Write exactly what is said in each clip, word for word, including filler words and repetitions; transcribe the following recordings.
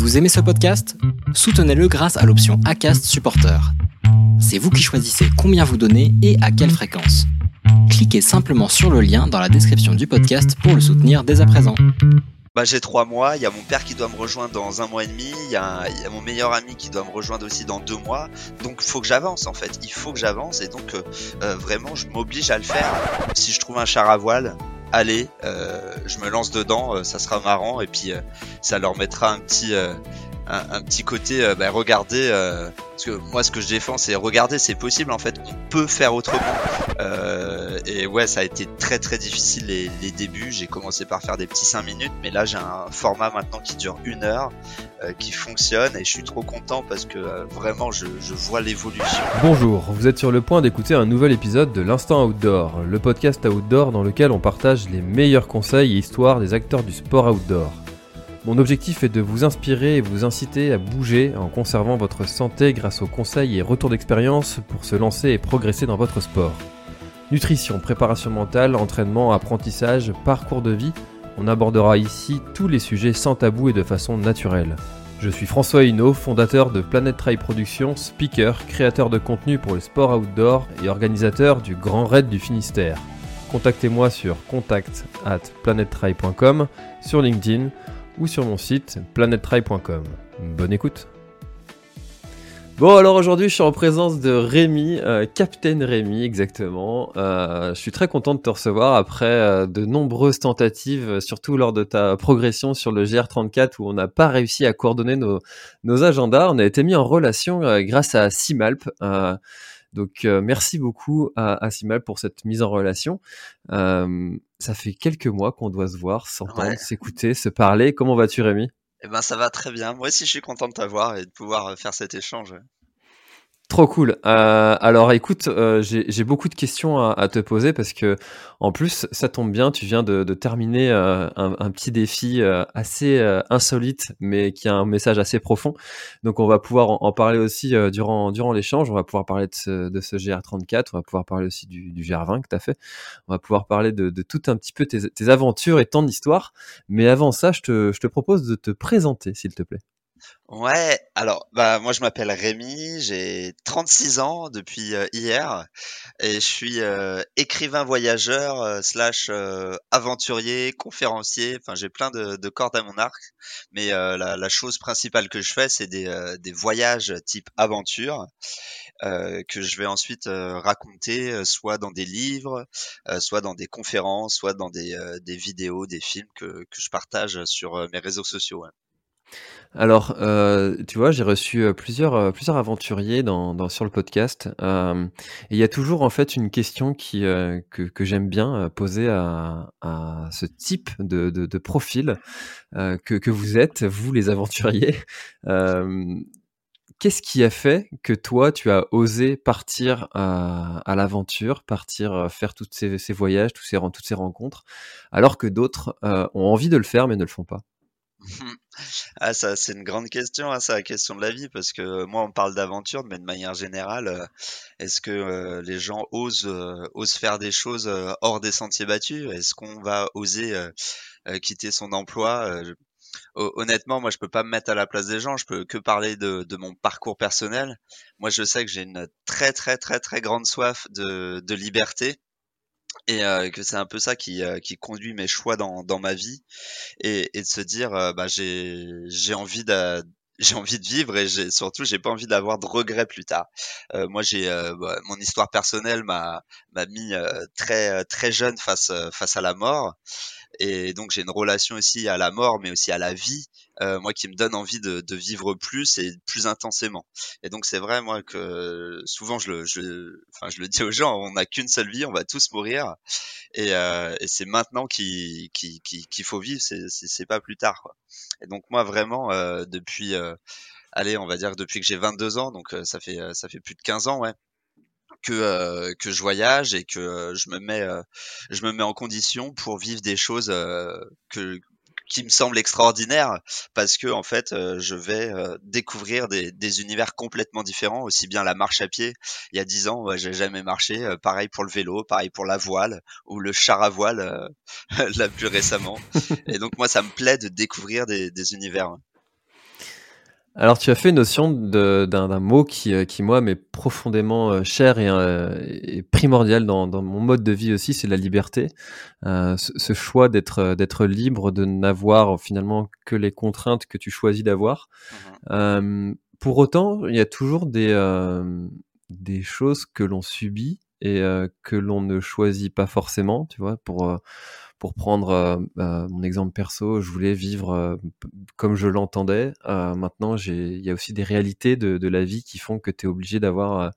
Vous aimez ce podcast ? Soutenez-le grâce à l'option Acast Supporter. C'est vous qui choisissez combien vous donnez et à quelle fréquence. Cliquez simplement sur le lien dans la description du podcast pour le soutenir dès à présent. Bah, j'ai trois mois, il y a mon père qui doit me rejoindre dans un mois et demi, il y, y a mon meilleur ami qui doit me rejoindre aussi dans deux mois, donc il faut que j'avance en fait, il faut que j'avance et donc euh, vraiment je m'oblige à le faire. Si je trouve un char à voile, allez, euh, je me lance dedans, euh, ça sera marrant et puis euh, ça leur mettra un petit... Euh, Un, un petit côté, euh, bah, regardez, euh, parce que moi ce que je défends c'est regardez, c'est possible en fait, on peut faire autrement. Euh, et ouais, ça a été très très difficile les, les débuts, j'ai commencé par faire des petits cinq minutes, mais là j'ai un format maintenant qui dure une heure, euh, qui fonctionne et je suis trop content parce que euh, vraiment je, je vois l'évolution. Bonjour, vous êtes sur le point d'écouter un nouvel épisode de l'Instant Outdoor, le podcast outdoor dans lequel on partage les meilleurs conseils et histoires des acteurs du sport outdoor. Mon objectif est de vous inspirer et vous inciter à bouger en conservant votre santé grâce aux conseils et retours d'expérience pour se lancer et progresser dans votre sport. Nutrition, préparation mentale, entraînement, apprentissage, parcours de vie, on abordera ici tous les sujets sans tabou et de façon naturelle. Je suis François Hinault, fondateur de Planète Trail Productions, speaker, créateur de contenu pour le sport outdoor et organisateur du Grand Raid du Finistère. Contactez-moi sur contact arobase planète trail point com, sur LinkedIn, ou sur mon site planète trail point com. Bonne écoute. Bon, alors aujourd'hui je suis en présence de Rémi, euh, Capitaine Rémi exactement. Euh, je suis très content de te recevoir après euh, de nombreuses tentatives, surtout lors de ta progression sur le G R trente-quatre où on n'a pas réussi à coordonner nos, nos agendas. On a été mis en relation euh, grâce à Cimalp. Euh, Donc euh, merci beaucoup à, à Simal pour cette mise en relation. Euh, ça fait quelques mois qu'on doit se voir, s'entendre, ouais. S'écouter, se parler. Comment vas-tu Rémi ? Eh ben ça va très bien. Moi aussi je suis content de t'avoir et de pouvoir faire cet échange. Trop cool. Euh, alors écoute, euh, j'ai, j'ai beaucoup de questions à, à te poser parce que en plus ça tombe bien, tu viens de, de terminer euh, un, un petit défi euh, assez euh, insolite mais qui a un message assez profond. Donc on va pouvoir en, en parler aussi euh, durant durant l'échange. On va pouvoir parler de ce, de ce G R trente-quatre, on va pouvoir parler aussi du, du G R vingt que t'as fait. On va pouvoir parler de, de tout un petit peu tes, tes aventures et ton histoire. Mais avant ça, je te je te propose de te présenter s'il te plaît. Ouais, alors bah moi je m'appelle Rémi, j'ai trente-six ans depuis euh, hier et je suis euh, écrivain voyageur euh, slash euh, aventurier, conférencier, enfin j'ai plein de, de cordes à mon arc, mais euh, la, la chose principale que je fais c'est des, euh, des voyages type aventure euh, que je vais ensuite euh, raconter euh, soit dans des livres, euh, soit dans des conférences, soit dans des, euh, des vidéos, des films que, que je partage sur euh, mes réseaux sociaux. Hein. Alors, euh, tu vois, j'ai reçu plusieurs, plusieurs aventuriers dans, dans, sur le podcast. Euh, et il y a toujours en fait une question qui, euh, que, que j'aime bien poser à, à ce type de, de, de profil euh, que, que vous êtes, vous les aventuriers. Euh, qu'est-ce qui a fait que toi, tu as osé partir à, à l'aventure, partir faire tous ces, ces voyages, tous ces, toutes ces rencontres, alors que d'autres euh, ont envie de le faire mais ne le font pas ? Ah, ça, c'est une grande question, hein, c'est la question de la vie, parce que moi, on parle d'aventure, mais de manière générale, est-ce que euh, les gens osent, euh, osent faire des choses euh, hors des sentiers battus ? Est-ce qu'on va oser euh, euh, quitter son emploi ? euh, Honnêtement, moi, je peux pas me mettre à la place des gens. Je peux que parler de, de mon parcours personnel. Moi, je sais que j'ai une très, très, très, très grande soif de, de liberté. Et euh, que c'est un peu ça qui, euh, qui conduit mes choix dans, dans ma vie et, et de se dire euh, bah, j'ai, j'ai, envie de, j'ai envie de vivre et j'ai, surtout j'ai pas envie d'avoir de regrets plus tard. Euh, moi j'ai euh, bah, mon histoire personnelle m'a, m'a mis euh, très, très jeune face, euh, face à la mort et donc j'ai une relation aussi à la mort mais aussi à la vie. Euh, moi qui me donne envie de, de vivre plus et plus intensément. Et donc c'est vrai moi que souvent je le, je, enfin je le dis aux gens, on n'a qu'une seule vie, on va tous mourir. Et, euh, et c'est maintenant qu'il, qu'il, qu'il faut vivre, c'est, c'est, c'est pas plus tard. Quoi. Et donc moi vraiment euh, depuis, euh, allez on va dire depuis que j'ai vingt-deux ans, donc euh, ça fait ça fait plus de quinze ans, ouais. que euh, que je voyage et que euh, je me mets euh, je me mets en condition pour vivre des choses euh, que qui me semble extraordinaire parce que en fait euh, je vais euh, découvrir des, des univers complètement différents, aussi bien la marche à pied. Il y a dix ans, ouais, j'ai jamais marché. Euh, pareil pour le vélo, pareil pour la voile ou le char à voile euh, là plus récemment. Et donc moi, ça me plaît de découvrir des, des univers. Alors, tu as fait notion de, d'un, d'un mot qui, euh, qui, moi, m'est profondément euh, cher et, euh, et primordial dans, dans mon mode de vie aussi, c'est la liberté. Euh, ce, ce choix d'être, d'être libre, de n'avoir finalement que les contraintes que tu choisis d'avoir. Mmh. Euh, pour autant, il y a toujours des, euh, des choses que l'on subit et euh, que l'on ne choisit pas forcément, tu vois, pour... Euh, Pour prendre euh, euh, mon exemple perso, je voulais vivre euh, comme je l'entendais. Euh, maintenant, il y a aussi des réalités de, de la vie qui font que tu es obligé d'avoir euh,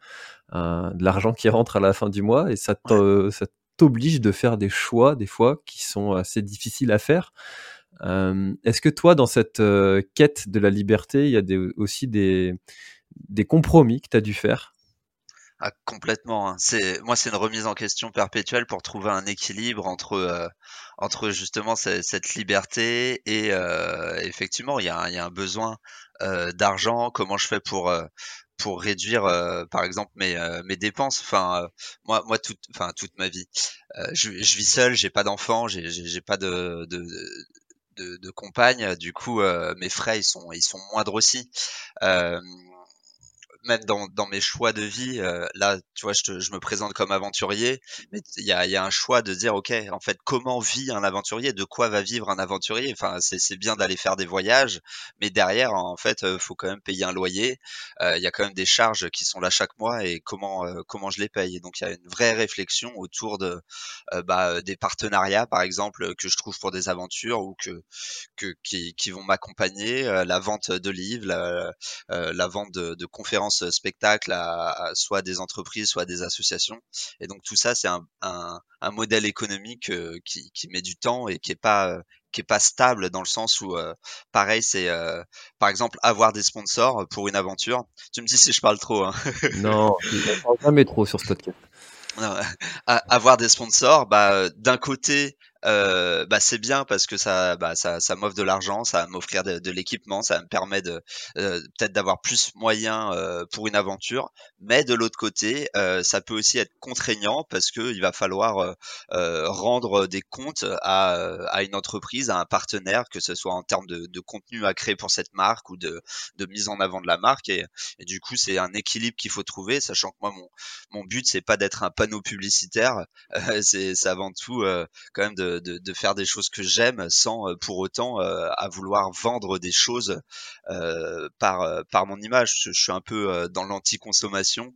un, de l'argent qui rentre à la fin du mois et ça, ouais. ça t'oblige de faire des choix, des fois, qui sont assez difficiles à faire. Euh, est-ce que toi, dans cette euh, quête de la liberté, il y a des, aussi des, des compromis que tu as dû faire ? Ah, complètement. Hein. C'est, moi, c'est une remise en question perpétuelle pour trouver un équilibre entre, euh, entre justement cette, cette liberté et euh, effectivement, il y a un, il y a un besoin euh, d'argent. Comment je fais pour, euh, pour réduire, euh, par exemple, mes, euh, mes dépenses. Enfin, euh, moi, moi, toute, enfin, toute ma vie, euh, je, je vis seul, j'ai pas d'enfant, j'ai, j'ai, j'ai pas de, de, de de de compagne. Du coup, euh, mes frais, ils sont, ils sont moindres aussi. Euh, Même dans, dans mes choix de vie, euh, là, tu vois, je, te, je me présente comme aventurier, mais il y a, y a un choix de dire, ok, en fait, comment vit un aventurier, de quoi va vivre un aventurier. Enfin, c'est, c'est bien d'aller faire des voyages, mais derrière, en fait, euh, faut quand même payer un loyer. Il euh, y a quand même des charges qui sont là chaque mois et comment euh, comment je les paye. Et donc, il y a une vraie réflexion autour de euh, bah, des partenariats, par exemple, que je trouve pour des aventures ou que que qui, qui vont m'accompagner, euh, la vente de livres, la, euh, la vente de, de conférences. Spectacle à, à soit des entreprises, soit des associations. Et donc tout ça, c'est un, un, un modèle économique euh, qui, qui met du temps et qui est pas euh, qui est pas stable dans le sens où euh, pareil, c'est euh, par exemple avoir des sponsors pour une aventure. Tu me dis si je parle trop. Hein. Non, je parle jamais trop sur ce podcast. Non, à, avoir des sponsors, bah d'un côté. Euh, bah c'est bien parce que ça bah ça ça m'offre de l'argent, ça va m'offrir de, de l'équipement, ça me permet de euh, peut-être d'avoir plus moyen euh, pour une aventure, mais de l'autre côté euh, ça peut aussi être contraignant parce que il va falloir euh, euh, rendre des comptes à à une entreprise, à un partenaire, que ce soit en termes de, de contenu à créer pour cette marque ou de de mise en avant de la marque et, et du coup c'est un équilibre qu'il faut trouver, sachant que moi mon mon but c'est pas d'être un panneau publicitaire, euh, c'est c'est avant tout euh, quand même de De, de faire des choses que j'aime sans pour autant euh, à vouloir vendre des choses euh, par par mon image. Je, je suis un peu euh, dans l'anti-consommation,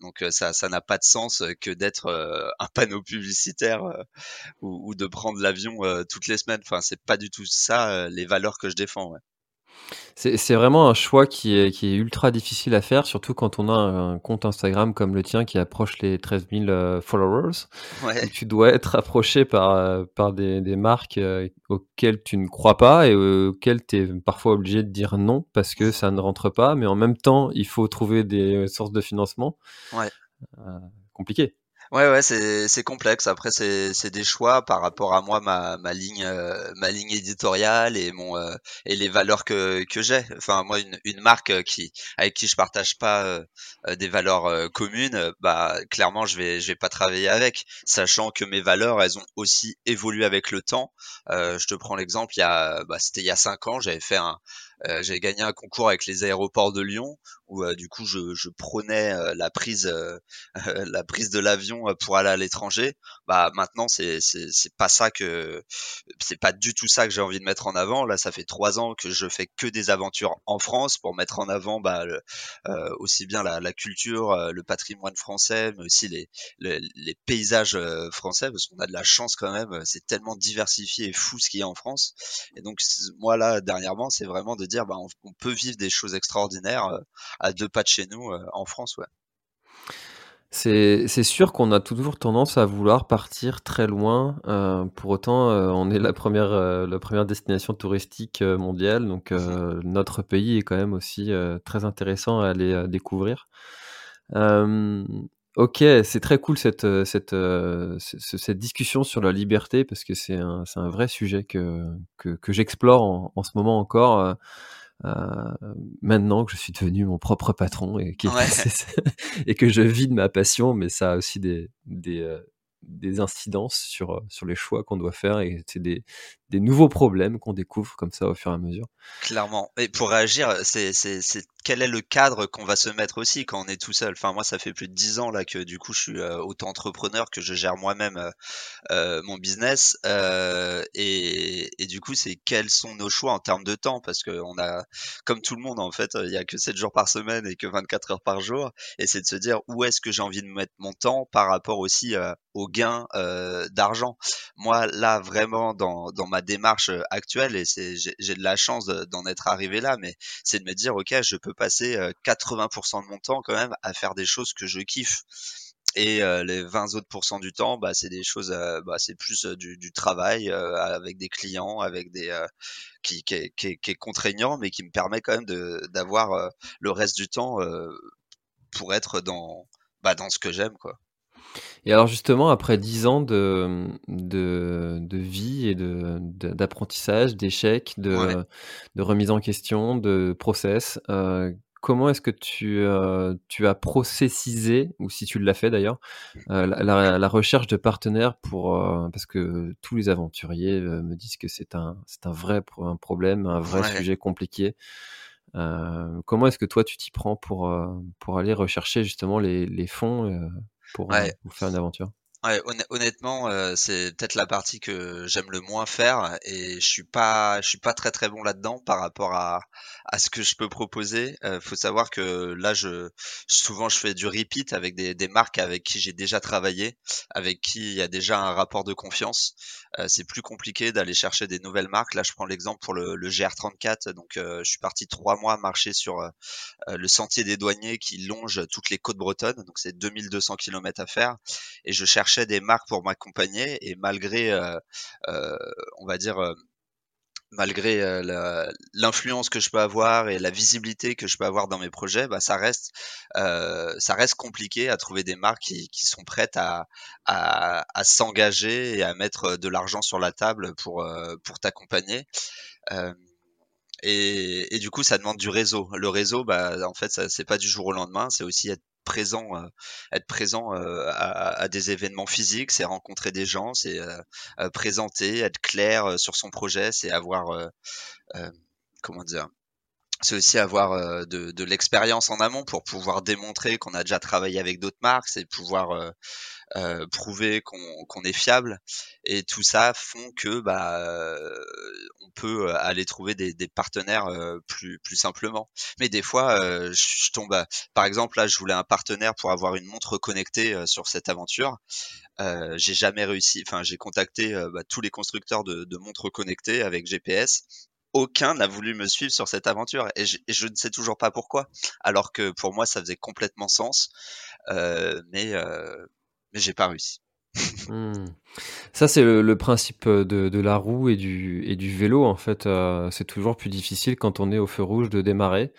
donc ça ça n'a pas de sens que d'être euh, un panneau publicitaire euh, ou, ou de prendre l'avion euh, toutes les semaines. Enfin, c'est pas du tout ça euh, les valeurs que je défends. Ouais. C'est, c'est vraiment un choix qui est, qui est ultra difficile à faire, surtout quand on a un compte Instagram comme le tien qui approche les treize mille followers. Ouais. Tu dois être approché par, par des, des marques auxquelles tu ne crois pas et auxquelles tu es parfois obligé de dire non parce que ça ne rentre pas, mais en même temps, il faut trouver des sources de financement. Ouais. Euh, compliqué. Ouais ouais, c'est c'est complexe. Après c'est c'est des choix par rapport à moi, ma ma ligne euh, ma ligne éditoriale et mon euh, et les valeurs que que j'ai. Enfin moi une une marque qui avec qui je partage pas euh, des valeurs euh, communes, bah clairement je vais je vais pas travailler avec, sachant que mes valeurs elles ont aussi évolué avec le temps. Euh, je te prends l'exemple, il y a bah c'était il y a cinq ans, j'avais fait un Euh, j'ai gagné un concours avec les aéroports de Lyon où euh, du coup je, je prônais euh, la prise euh, euh, la prise de l'avion euh, pour aller à l'étranger. Bah maintenant c'est c'est c'est pas ça que c'est pas du tout ça que j'ai envie de mettre en avant. Là ça fait trois ans que je fais que des aventures en France pour mettre en avant bah le, euh, aussi bien la, la culture, euh, le patrimoine français, mais aussi les les, les paysages euh, français parce qu'on a de la chance quand même. C'est tellement diversifié et fou ce qu'il y a en France. Et donc moi là dernièrement c'est vraiment de dire bah, on, on peut vivre des choses extraordinaires euh, à deux pas de chez nous euh, en France. Ouais. C'est, c'est sûr qu'on a toujours tendance à vouloir partir très loin. Euh, pour autant, euh, on est la première, euh, la première destination touristique euh, mondiale. Donc, euh, mmh. notre pays est quand même aussi euh, très intéressant à aller euh, découvrir. Euh, ok, c'est très cool cette, cette, euh, cette, cette discussion sur la liberté parce que c'est un, c'est un vrai sujet que, que, que j'explore en, en ce moment encore. Euh, Euh, maintenant que je suis devenu mon propre patron et, qui, ouais. et que je vis de ma passion, mais ça a aussi des, des, des incidences sur, sur les choix qu'on doit faire, et c'est des, des nouveaux problèmes qu'on découvre comme ça au fur et à mesure. Clairement. Et pour réagir, c'est, c'est, c'est quel est le cadre qu'on va se mettre aussi quand on est tout seul. Enfin, moi, ça fait plus de dix ans là, que du coup, je suis euh, auto-entrepreneur, que je gère moi-même euh, mon business. Euh, et, et du coup, c'est quels sont nos choix en termes de temps, parce qu'on a, comme tout le monde, en fait, il n'y a que sept jours par semaine et que vingt-quatre heures par jour. Et c'est de se dire où est-ce que j'ai envie de mettre mon temps par rapport aussi euh, au gain euh, d'argent. Moi, là, vraiment, dans, dans ma démarche actuelle, et c'est, j'ai, j'ai de la chance de, d'en être arrivé là, mais c'est de me dire, ok, je peux passer quatre-vingts pour cent de mon temps quand même à faire des choses que je kiffe. Et euh, les vingt autres pourcents du temps, bah, c'est des choses, euh, bah, c'est plus euh, du, du travail euh, avec des clients, avec des euh, qui, qui, est, qui, est, qui est contraignant, mais qui me permet quand même de, d'avoir euh, le reste du temps euh, pour être dans, bah, dans ce que j'aime, quoi. Et alors justement, après dix ans de, de, de vie et de, de, d'apprentissage, d'échecs, de, ouais. de remise en question, de process, euh, comment est-ce que tu, euh, tu as processisé, ou si tu l'as fait d'ailleurs, euh, la, la, la recherche de partenaires pour, euh, parce que tous les aventuriers euh, me disent que c'est un, c'est un vrai un problème, un vrai ouais. sujet compliqué. Euh, comment est-ce que toi, tu t'y prends pour, euh, pour aller rechercher justement les, les fonds euh, pour ouais. vous faire une aventure. Ouais, honnêtement, euh, c'est peut-être la partie que j'aime le moins faire, et je suis pas, je suis pas très très bon là-dedans par rapport à à ce que je peux proposer. Euh, faut savoir que là, je souvent je fais du repeat avec des des marques avec qui j'ai déjà travaillé, avec qui il y a déjà un rapport de confiance. Euh, c'est plus compliqué d'aller chercher des nouvelles marques. Là, je prends l'exemple pour le, le G R trente-quatre. Donc, euh, je suis parti trois mois marcher sur euh, le sentier des douaniers qui longe toutes les côtes bretonnes. Donc, c'est deux mille deux cents kilomètres à faire, et je cherche des marques pour m'accompagner, et malgré euh, euh, on va dire euh, malgré euh, la, l'influence que je peux avoir et la visibilité que je peux avoir dans mes projets, bah, ça reste euh, ça reste compliqué à trouver des marques qui, qui sont prêtes à, à, à s'engager et à mettre de l'argent sur la table pour, euh, pour t'accompagner. euh, et, et du coup ça demande du réseau. Le réseau, bah, en fait ça, c'est pas du jour au lendemain, c'est aussi être présent, euh, être présent euh, à, à des événements physiques, c'est rencontrer des gens, c'est euh, présenter, être clair euh, sur son projet, c'est avoir, euh, euh, comment dire, c'est aussi avoir euh, de, de l'expérience en amont pour pouvoir démontrer qu'on a déjà travaillé avec d'autres marques, c'est pouvoir euh, euh, prouver qu'on, qu'on est fiable, et tout ça font que bah euh, on peut aller trouver des, des partenaires euh, plus plus simplement. Mais des fois, euh, je, je tombe, à, par exemple là, je voulais un partenaire pour avoir une montre connectée euh, sur cette aventure. Euh, j'ai jamais réussi. Enfin, j'ai contacté euh, bah, tous les constructeurs de, de montres connectées avec G P S. Aucun n'a voulu me suivre sur cette aventure, et je, et je ne sais toujours pas pourquoi, alors que pour moi ça faisait complètement sens, euh, mais, euh, mais j'ai pas réussi. Mmh. Ça c'est le, le principe de, de la roue et du, et du vélo en fait. Euh, c'est toujours plus difficile quand on est au feu rouge de démarrer,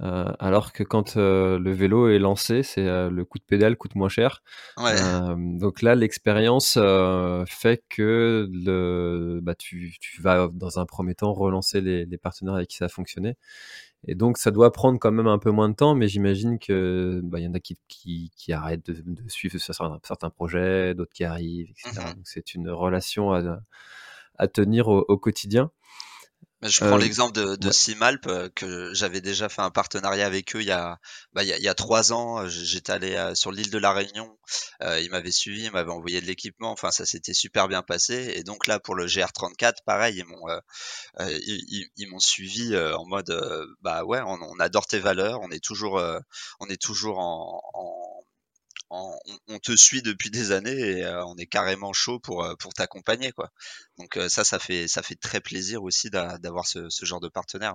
euh, alors que quand euh, le vélo est lancé, c'est euh, le coup de pédale coûte moins cher. Ouais. Euh, donc là l'expérience euh, fait que le, bah, tu, tu vas dans un premier temps relancer les, les partenaires avec qui ça a fonctionné. Et donc, ça doit prendre quand même un peu moins de temps, mais j'imagine que bah, y en a qui, qui, qui arrêtent de, de suivre certains, certains projets, d'autres qui arrivent, et cetera. Mmh. Donc, c'est une relation à, à tenir au, au quotidien. Je prends euh, l'exemple de, de ouais. Cimalp, que j'avais déjà fait un partenariat avec eux il y a, bah, il y a, il y a trois ans. J'étais allé sur l'île de la Réunion, euh, ils m'avaient suivi, ils m'avaient envoyé de l'équipement. Enfin, ça s'était super bien passé. Et donc là, pour le G R trente-quatre, pareil, ils m'ont, euh, ils, ils, ils m'ont suivi euh, en mode, euh, bah ouais, on, on adore tes valeurs, on est toujours, euh, on est toujours en, en En, on te suit depuis des années et euh, on est carrément chaud pour euh, pour t'accompagner quoi. Donc euh, ça ça fait ça fait très plaisir aussi d'a, d'avoir ce, ce genre de partenaire.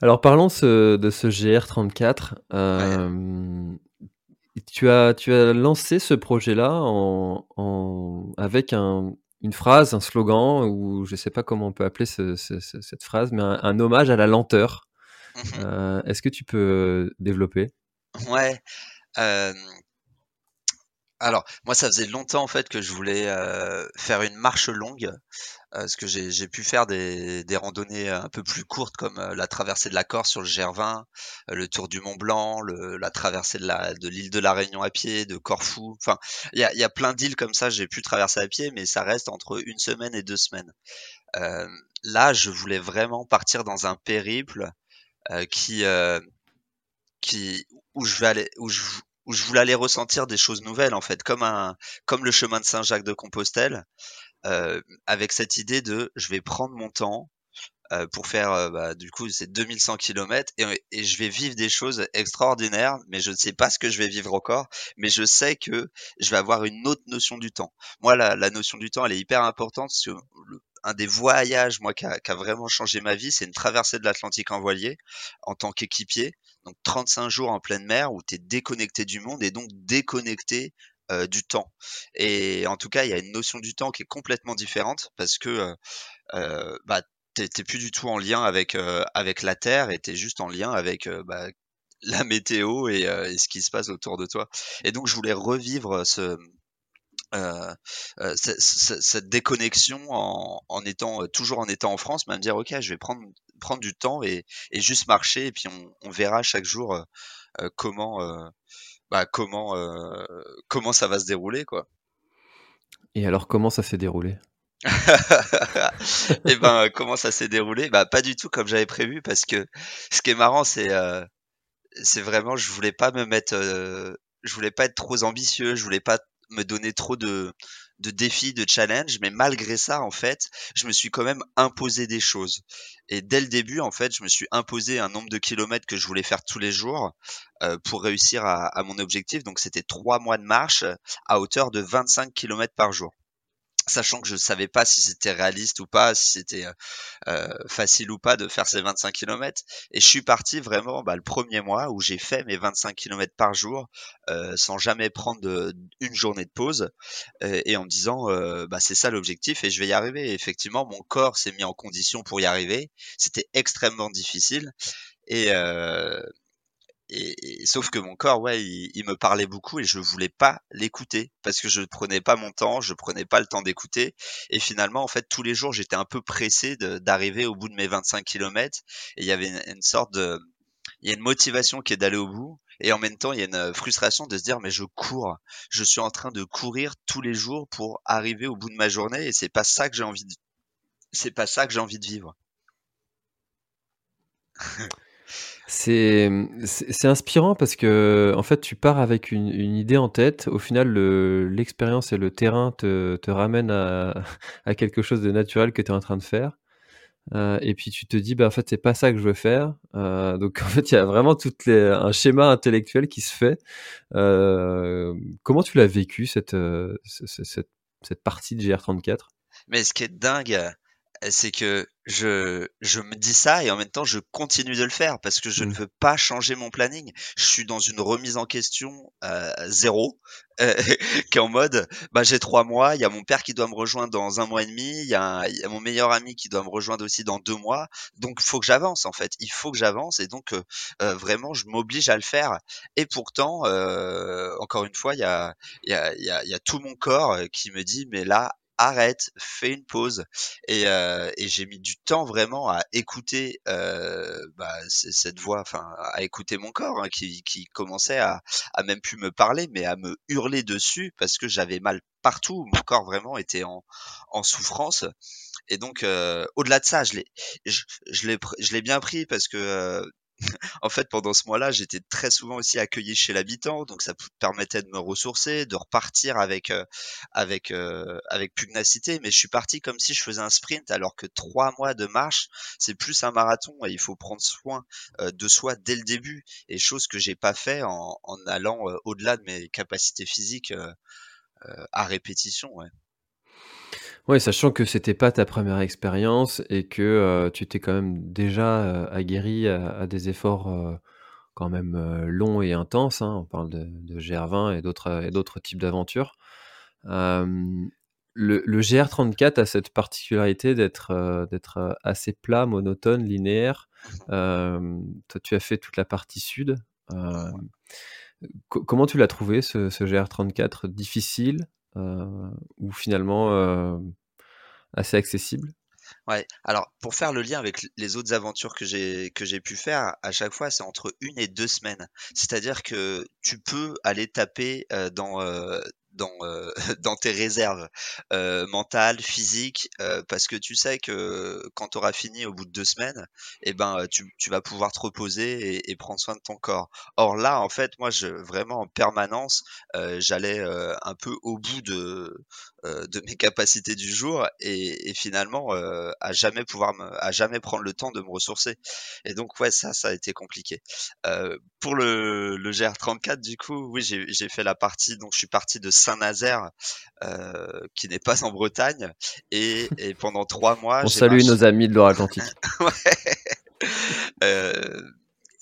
Alors parlons ce, de ce G R trente-quatre. Euh, ouais. Tu as tu as lancé ce projet là en, en avec un une phrase, un slogan, ou je sais pas comment on peut appeler ce, ce, ce, cette phrase, mais un, un hommage à la lenteur. Mmh. Euh, est-ce que tu peux développer? Ouais. Euh, alors moi ça faisait longtemps en fait que je voulais euh, faire une marche longue euh, parce que j'ai, j'ai pu faire des, des randonnées un peu plus courtes, comme euh, la traversée de la Corse sur le G R vingt, euh, le tour du Mont Blanc, le, la traversée de, la, de l'île de la Réunion à pied, de Corfou. Enfin, il y a, y a plein d'îles comme ça, j'ai pu traverser à pied, mais ça reste entre une semaine et deux semaines. Euh, là, je voulais vraiment partir dans un périple euh, qui, euh, qui, où je vais aller, où je, où je voulais aller ressentir des choses nouvelles, en fait, comme un, comme le chemin de Saint-Jacques-de-Compostelle, euh, avec cette idée de, je vais prendre mon temps euh, pour faire, euh, bah, du coup, c'est deux mille cent kilomètres, et, et je vais vivre des choses extraordinaires, mais je ne sais pas ce que je vais vivre encore, mais je sais que je vais avoir une autre notion du temps. Moi, la, la notion du temps, elle est hyper importante, parce que le, un des voyages, moi, qui a, qui a vraiment changé ma vie, c'est une traversée de l'Atlantique en voilier, en tant qu'équipier. Donc trente-cinq jours en pleine mer où tu es déconnecté du monde et donc déconnecté euh, du temps. Et en tout cas, il y a une notion du temps qui est complètement différente parce que euh, bah, t'es, t'es plus du tout en lien avec, euh, avec la Terre et t'es juste en lien avec euh, bah, la météo et, euh, et ce qui se passe autour de toi. Et donc, je voulais revivre ce... Euh, euh, c- c- cette déconnexion en, en étant euh, toujours en étant en France, mais à me dire ok, je vais prendre prendre du temps et, et juste marcher et puis on, on verra chaque jour euh, euh, comment euh, bah, comment euh, comment ça va se dérouler, quoi. Et alors comment ça s'est déroulé? Et ben comment ça s'est déroulé? Bah pas du tout comme j'avais prévu, parce que ce qui est marrant c'est euh, c'est vraiment je voulais pas me mettre euh, je voulais pas être trop ambitieux, je voulais pas me donner trop de, de défis, de challenges, mais malgré ça, en fait, je me suis quand même imposé des choses. Et dès le début, en fait, je me suis imposé un nombre de kilomètres que je voulais faire tous les jours euh, pour réussir à, à mon objectif. Donc, c'était trois mois de marche à hauteur de vingt-cinq kilomètres par jour. Sachant que je savais pas si c'était réaliste ou pas, si c'était euh, facile ou pas de faire ces vingt-cinq kilomètres. Et je suis parti vraiment bah, le premier mois où j'ai fait mes vingt-cinq kilomètres par jour euh, sans jamais prendre de, une journée de pause euh, et en me disant euh, bah, c'est ça l'objectif et je vais y arriver. Et effectivement, mon corps s'est mis en condition pour y arriver. C'était extrêmement difficile et... Euh, Et, et, sauf que mon corps, ouais, il, il me parlait beaucoup et je voulais pas l'écouter parce que je prenais pas mon temps, je prenais pas le temps d'écouter. Et finalement, en fait, tous les jours, j'étais un peu pressé de, d'arriver au bout de mes vingt-cinq kilomètres. Et il y avait une, une sorte de, il y a une motivation qui est d'aller au bout. Et en même temps, il y a une frustration de se dire, mais je cours, je suis en train de courir tous les jours pour arriver au bout de ma journée et c'est pas ça que j'ai envie de, c'est pas ça que j'ai envie de vivre. C'est, c'est, c'est inspirant parce que en fait, tu pars avec une, une idée en tête. Au final, le, l'expérience et le terrain te, te ramènent à, à quelque chose de naturel que tu es en train de faire. Euh, et puis, tu te dis, bah, en fait, c'est pas ça que je veux faire. Euh, donc, en fait, il y a vraiment tout un schéma intellectuel qui se fait. Euh, comment tu l'as vécu, cette, cette, cette, cette partie de G R trente-quatre? Mais ce qui est dingue, c'est que je je me dis ça et en même temps je continue de le faire parce que je mmh. ne veux pas changer mon planning. Je suis dans une remise en question euh, zéro euh, qui est en mode bah j'ai trois mois, il y a mon père qui doit me rejoindre dans un mois et demi, il y a, il y a mon meilleur ami qui doit me rejoindre aussi dans deux mois. Donc faut que j'avance en fait, il faut que j'avance et donc euh, euh, vraiment je m'oblige à le faire. Et pourtant euh, encore une fois il y a il y a il y a, il y a tout mon corps qui me dit mais là arrête, fais une pause. Et, euh, et j'ai mis du temps vraiment à écouter euh, bah, c- cette voix, enfin à écouter mon corps hein, qui, qui commençait à, à même plus me parler, mais à me hurler dessus parce que j'avais mal partout. Mon corps vraiment était en, en souffrance. Et donc, euh, au-delà de ça, je l'ai, je, je l'ai, je l'ai bien pris parce que. Euh, En fait, pendant ce mois-là, j'étais très souvent aussi accueilli chez l'habitant, donc ça permettait de me ressourcer, de repartir avec euh, avec euh, avec pugnacité. Mais je suis parti comme si je faisais un sprint, alors que trois mois de marche, c'est plus un marathon et il faut prendre soin euh, de soi dès le début. Et chose que j'ai pas fait en, en allant euh, au-delà de mes capacités physiques euh, euh, à répétition. Ouais. Ouais, sachant que c'était pas ta première expérience et que euh, tu t'es quand même déjà euh, aguerri à, à des efforts euh, quand même euh, longs et intenses, hein. On parle de, de G R vingt et d'autres, et d'autres types d'aventures. Euh, le, le G R trente-quatre a cette particularité d'être, euh, d'être assez plat, monotone, linéaire. Euh, toi, tu as fait toute la partie sud. Euh, co- comment tu l'as trouvé, ce, ce G R trente-quatre? Difficile? Euh, ou finalement, euh, assez accessible. Ouais, alors pour faire le lien avec les autres aventures que j'ai que j'ai pu faire, à chaque fois c'est entre une et deux semaines. C'est-à-dire que tu peux aller taper euh, dans euh, dans euh, dans tes réserves euh, mentales, physiques, euh, parce que tu sais que quand t'auras fini au bout de deux semaines, eh ben tu tu vas pouvoir te reposer et, et prendre soin de ton corps. Or là, en fait, moi, je vraiment en permanence, euh, j'allais euh, un peu au bout de euh, de mes capacités du jour et, et finalement euh, à jamais pouvoir me, à jamais prendre le temps de me ressourcer. Et donc ouais, ça ça a été compliqué. Euh, pour le le G R trente-quatre, du coup, oui, j'ai j'ai fait la partie, donc je suis parti de Saint-Nazaire, euh, qui n'est pas en Bretagne, et, et pendant trois mois. On j'ai salue marché... nos amis de Loire-Atlantique. Ouais. Euh,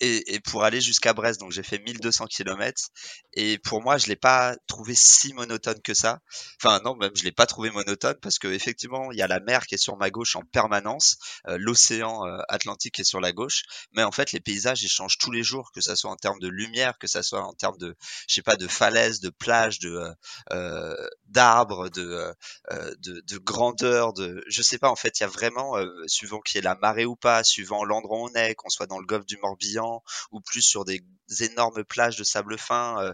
et, et pour aller jusqu'à Brest, donc j'ai fait mille deux cents kilomètres. Et pour moi, je l'ai pas trouvé si monotone que ça. Enfin non, même je l'ai pas trouvé monotone parce que effectivement, il y a la mer qui est sur ma gauche en permanence, euh, l'océan euh, Atlantique qui est sur la gauche. Mais en fait, les paysages ils changent tous les jours, que ça soit en termes de lumière, que ça soit en termes de, je sais pas, de falaises, de plages, de euh, d'arbres, de, euh, de de grandeur, de, je sais pas. En fait, il y a vraiment, euh, suivant qu'il y ait la marée ou pas, suivant l'endroit où on est, qu'on soit dans le golfe du Morbihan ou plus sur des énormes plages de sable fin. Euh,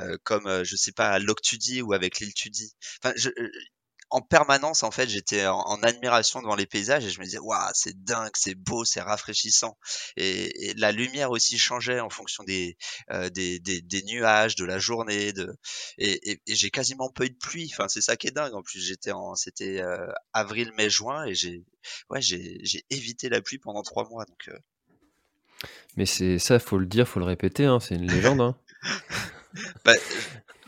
Euh, comme euh, je sais pas l'Octudie ou avec l'île Tudie. Enfin, je, euh, en permanence en fait, j'étais en, en admiration devant les paysages et je me disais waouh, c'est dingue, c'est beau, c'est rafraîchissant. Et, et la lumière aussi changeait en fonction des euh, des, des des nuages, de la journée, de et, et, et j'ai quasiment pas eu de pluie. Enfin, c'est ça qui est dingue. En plus, j'étais en c'était euh, avril, mai, juin et j'ai ouais j'ai j'ai évité la pluie pendant trois mois. Donc euh... mais c'est ça, faut le dire, faut le répéter. Hein, c'est une légende. Hein. Bah,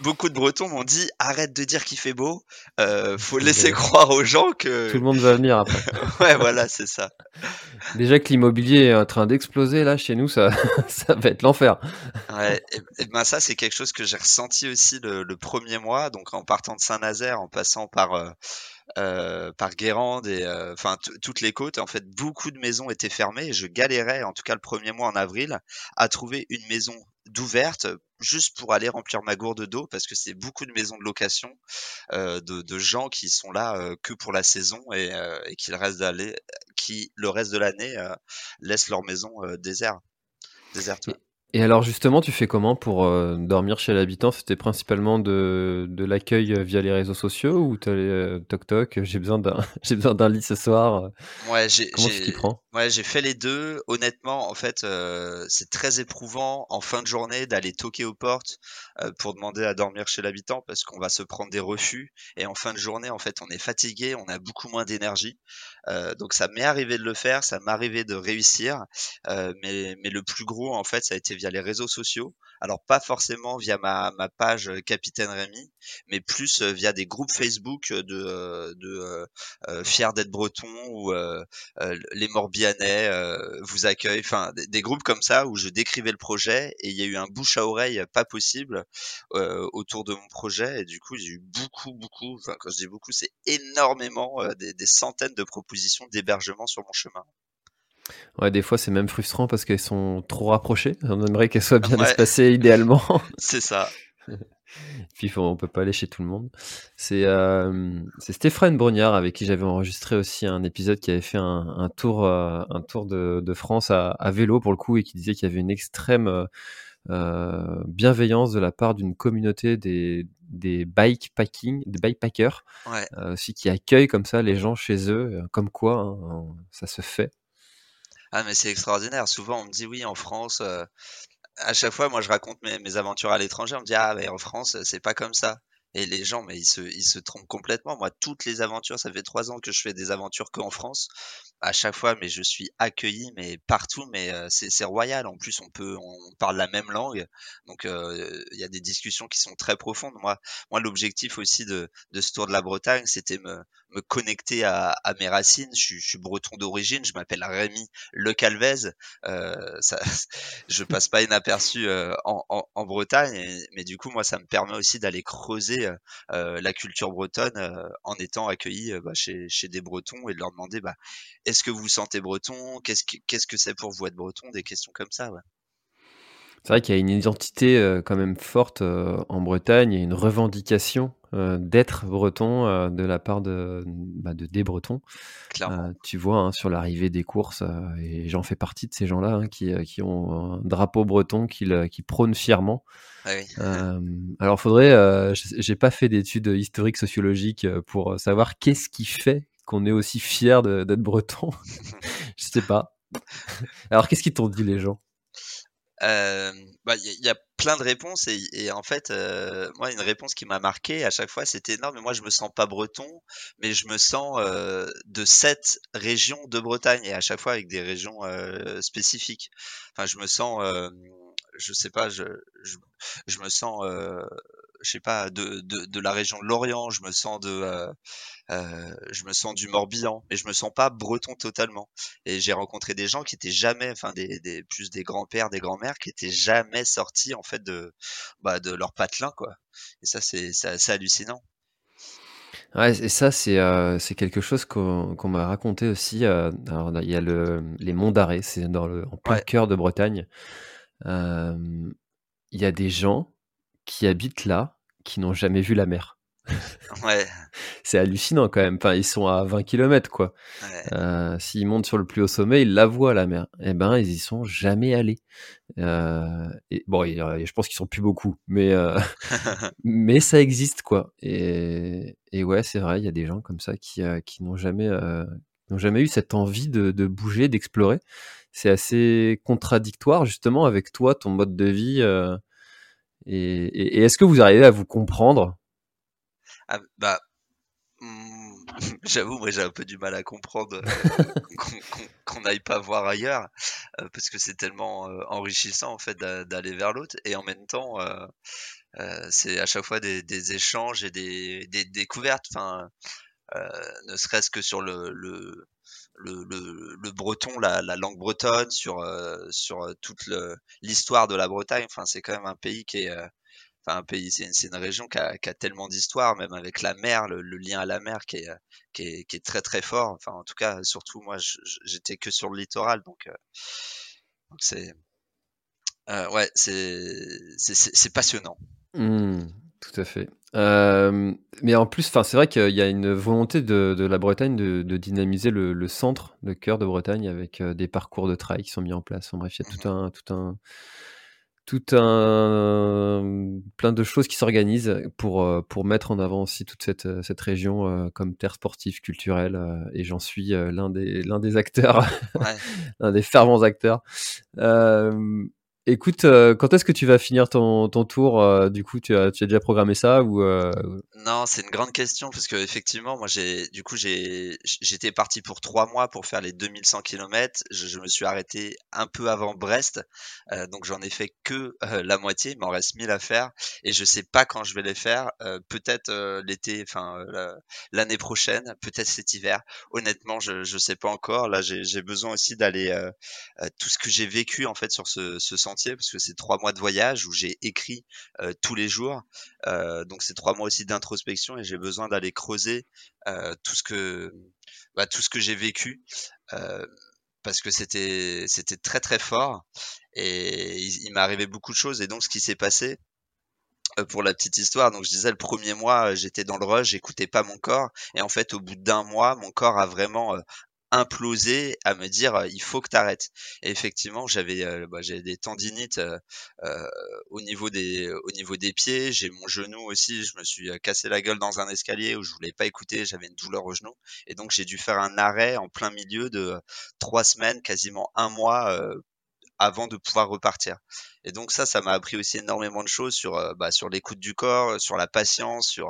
beaucoup de Bretons m'ont dit arrête de dire qu'il fait beau, euh, faut laisser okay. croire aux gens que tout le monde va venir après. Ouais, voilà, c'est ça. Déjà que l'immobilier est en train d'exploser là chez nous, ça, ça va être l'enfer. Ouais, et, et ben ça c'est quelque chose que j'ai ressenti aussi le, le premier mois, donc en partant de Saint-Nazaire, en passant par euh, Euh, par Guérande et enfin euh, toutes les côtes. En fait, beaucoup de maisons étaient fermées et je galérais, en tout cas le premier mois en avril, à trouver une maison d'ouverte juste pour aller remplir ma gourde d'eau, parce que c'est beaucoup de maisons de location euh, de, de gens qui sont là euh, que pour la saison et, euh, et qui, le reste d'aller, qui le reste de l'année euh, laissent leur maison euh, déserte. Déserte, ouais. Et alors justement, tu fais comment pour euh, dormir chez l'habitant ? C'était principalement de, de l'accueil via les réseaux sociaux ou t'as les euh, toc toc, j'ai besoin d'un j'ai besoin d'un lit ce soir. Ouais, j'ai comment j'ai, tu t'y prends ? Ouais, j'ai fait les deux. Honnêtement, en fait, euh, c'est très éprouvant en fin de journée d'aller toquer aux portes euh, pour demander à dormir chez l'habitant parce qu'on va se prendre des refus. Et en fin de journée, en fait, on est fatigué, on a beaucoup moins d'énergie. Euh, donc ça m'est arrivé de le faire, ça m'est arrivé de réussir, euh, mais mais le plus gros, en fait, ça a été via les réseaux sociaux, alors pas forcément via ma, ma page Capitaine Rémi, mais plus via des groupes Facebook de, de, de euh, Fier d'être Breton ou euh, les Morbihanais euh, vous accueillent, enfin des, des groupes comme ça où je décrivais le projet et il y a eu un bouche à oreille pas possible euh, autour de mon projet et du coup j'ai eu beaucoup, beaucoup, enfin quand je dis beaucoup c'est énormément, euh, des, des centaines de propositions d'hébergement sur mon chemin. Ouais, des fois c'est même frustrant parce qu'elles sont trop rapprochées. On aimerait qu'elles soient bien ouais. espacées idéalement. C'est ça. Puis faut, on peut pas aller chez tout le monde. C'est, euh, c'est Stéphane Brognard avec qui j'avais enregistré aussi un épisode qui avait fait un, un tour, euh, un tour de, de France à, à vélo pour le coup et qui disait qu'il y avait une extrême euh, bienveillance de la part d'une communauté des, des bikepacking, des bikepackers, ouais. euh, aussi qui accueillent comme ça les gens chez eux, comme quoi hein, ça se fait. Ah mais c'est extraordinaire, souvent on me dit oui en France, euh, à chaque fois moi je raconte mes, mes aventures à l'étranger, on me dit ah mais en France c'est pas comme ça. Et les gens, mais ils se, ils se trompent complètement. Moi, toutes les aventures, ça fait trois ans que je fais des aventures qu'en France. À chaque fois, mais je suis accueilli, mais partout, mais euh, c'est, c'est royal. En plus, on peut, on parle la même langue. Donc, euh, y a des discussions qui sont très profondes. Moi, moi, l'objectif aussi de, de ce tour de la Bretagne, c'était me, me connecter à, à mes racines. Je suis, je suis breton d'origine. Je m'appelle Rémi Le Calvez. Euh, ça, je passe pas inaperçu euh, en, en, en Bretagne. Et, mais du coup, moi, ça me permet aussi d'aller creuser Euh, la culture bretonne euh, en étant accueilli euh, bah, chez, chez des Bretons et de leur demander bah, est-ce que vous vous sentez breton, qu'est-ce que, qu'est-ce que c'est pour vous être breton, des questions comme ça. Ouais. C'est vrai qu'il y a une identité euh, quand même forte euh, en Bretagne et une revendication euh, d'être breton euh, de la part de, bah, de des Bretons. Clairement. Euh, tu vois, hein, sur l'arrivée des courses, euh, et j'en fais partie de ces gens-là hein, qui, euh, qui ont un drapeau breton qu'ils qui prônent fièrement. Ah oui. euh, alors, faudrait, euh, j'ai pas fait d'études historiques sociologiques pour savoir qu'est-ce qui fait qu'on est aussi fier de, d'être breton. Je sais pas. Alors, qu'est-ce qu'ils t'ont dit, les gens? Il euh, bah, y, y a plein de réponses et, et en fait euh, moi une réponse qui m'a marqué à chaque fois c'était non mais moi je me sens pas breton mais je me sens euh, de cette région de Bretagne et à chaque fois avec des régions euh, spécifiques. Enfin je me sens euh, je sais pas je je, je me sens euh, je sais pas de, de de la région de l'Orient, je me sens de euh, euh, je me sens du Morbihan mais je me sens pas breton totalement et j'ai rencontré des gens qui étaient jamais enfin des des plus des grands-pères, des grands-mères qui étaient jamais sortis en fait de bah de leur patelin quoi. Et ça c'est c'est assez hallucinant. Ouais, et ça c'est euh, c'est quelque chose qu'on, qu'on m'a raconté aussi euh, alors il y a le les Monts d'Arrée, c'est dans le en plein ouais. cœur de Bretagne. Euh, il y a des gens qui habitent là, qui n'ont jamais vu la mer. Ouais. C'est hallucinant quand même. Enfin, ils sont à vingt kilomètres, quoi. Ouais. Euh, s'ils montent sur le plus haut sommet, ils la voient, la mer. Eh ben, ils y sont jamais allés. Euh, et, bon, et, je pense qu'ils sont plus beaucoup, mais, euh, mais ça existe, quoi. Et, et ouais, c'est vrai, il y a des gens comme ça qui, euh, qui n'ont jamais, euh, n'ont jamais eu cette envie de, de bouger, d'explorer. C'est assez contradictoire, justement, avec toi, ton mode de vie... Euh, Et, et, et est-ce que vous arrivez à vous comprendre ? Ah, bah, mm, j'avoue, moi j'ai un peu du mal à comprendre euh, qu'on, qu'on, qu'on n'aille pas voir ailleurs, euh, parce que c'est tellement euh, enrichissant en fait d'a, d'aller vers l'autre, et en même temps, euh, euh, c'est à chaque fois des, des échanges et des, des découvertes. Enfin, euh, ne serait-ce que sur le, le Le, le, le breton, la, la langue bretonne, sur euh, sur toute le, l'histoire de la Bretagne. Enfin, c'est quand même un pays qui est, euh, enfin un pays, c'est une, c'est une région qui a, qui a tellement d'histoire, même avec la mer, le, le lien à la mer qui est, qui est qui est très très fort. Enfin, en tout cas, surtout moi, je, j'étais que sur le littoral, donc euh, donc c'est euh, ouais, c'est c'est c'est, c'est passionnant. Mmh, tout à fait. Euh, mais en plus, enfin, c'est vrai qu'il y a une volonté de, de la Bretagne de, de dynamiser le, le centre, le cœur de Bretagne, avec euh, des parcours de trail qui sont mis en place. En bref, il y a tout un, tout un, tout un, plein de choses qui s'organisent pour pour mettre en avant aussi toute cette cette région euh, comme terre sportive, culturelle. Euh, et j'en suis euh, l'un des l'un des acteurs, ouais. L'un des fervents acteurs. Euh, Écoute, euh, quand est-ce que tu vas finir ton, ton tour euh, du coup, tu as, tu as déjà programmé ça ou euh... Non, c'est une grande question parce que effectivement, moi, j'ai, du coup, j'ai, j'étais parti pour trois mois pour faire les deux mille cent kilomètres. Je, je me suis arrêté un peu avant Brest, euh, donc j'en ai fait que euh, la moitié. Il m'en reste mille à faire et je sais pas quand je vais les faire. Euh, peut-être euh, l'été, enfin euh, l'année prochaine, peut-être cet hiver. Honnêtement, je, je sais pas encore. Là, j'ai, j'ai besoin aussi d'aller euh, euh, tout ce que j'ai vécu en fait sur ce, ce centre. Parce que c'est trois mois de voyage où j'ai écrit euh, tous les jours, euh, donc c'est trois mois aussi d'introspection et j'ai besoin d'aller creuser euh, tout ce que bah, tout ce que j'ai vécu euh, parce que c'était c'était très très fort et il, il m'est arrivé beaucoup de choses. Et donc ce qui s'est passé euh, pour la petite histoire, donc je disais le premier mois j'étais dans le rush, j'écoutais pas mon corps et en fait au bout d'un mois mon corps a vraiment euh, implosé à me dire il faut que t'arrêtes. Et effectivement j'avais euh, bah, j'avais des tendinites euh, euh, au niveau des au niveau des pieds, j'ai mon genou aussi, je me suis cassé la gueule dans un escalier où je voulais pas écouter, j'avais une douleur au genou et donc j'ai dû faire un arrêt en plein milieu de trois semaines, quasiment un mois euh, avant de pouvoir repartir. Et donc ça, ça m'a appris aussi énormément de choses sur euh, bah, sur l'écoute du corps, sur la patience, sur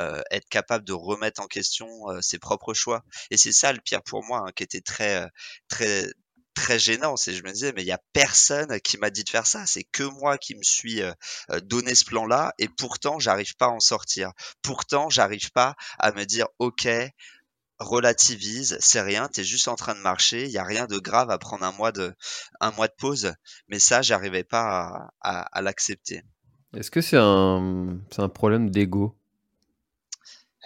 euh, être capable de remettre en question euh, ses propres choix. Et c'est ça le pire pour moi, hein, qui était très très très gênant. C'est je me disais mais il y a personne qui m'a dit de faire ça, c'est que moi qui me suis euh, donné ce plan-là et pourtant j'arrive pas à en sortir. Pourtant j'arrive pas à me dire ok, relativise, c'est rien, t'es juste en train de marcher, il y a rien de grave à prendre un mois de un mois de pause. Mais ça, j'arrivais pas à, à, à l'accepter. Est-ce que c'est un c'est un problème d'ego ?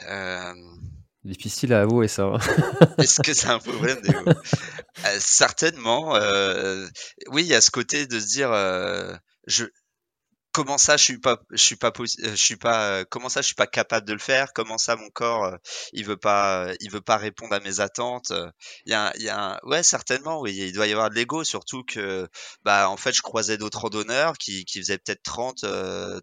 euh... Difficile à avouer ça. Hein. Est-ce que c'est un problème d'ego ? euh, Certainement. Euh... Oui, il y a ce côté de se dire. Euh... je comment ça je suis pas je suis pas je suis pas comment ça je suis pas capable de le faire, comment ça mon corps il veut pas il veut pas répondre à mes attentes. Il y a il y a un, ouais certainement oui, il doit y avoir de l'ego, surtout que bah en fait je croisais d'autres randonneurs qui qui faisaient peut-être trente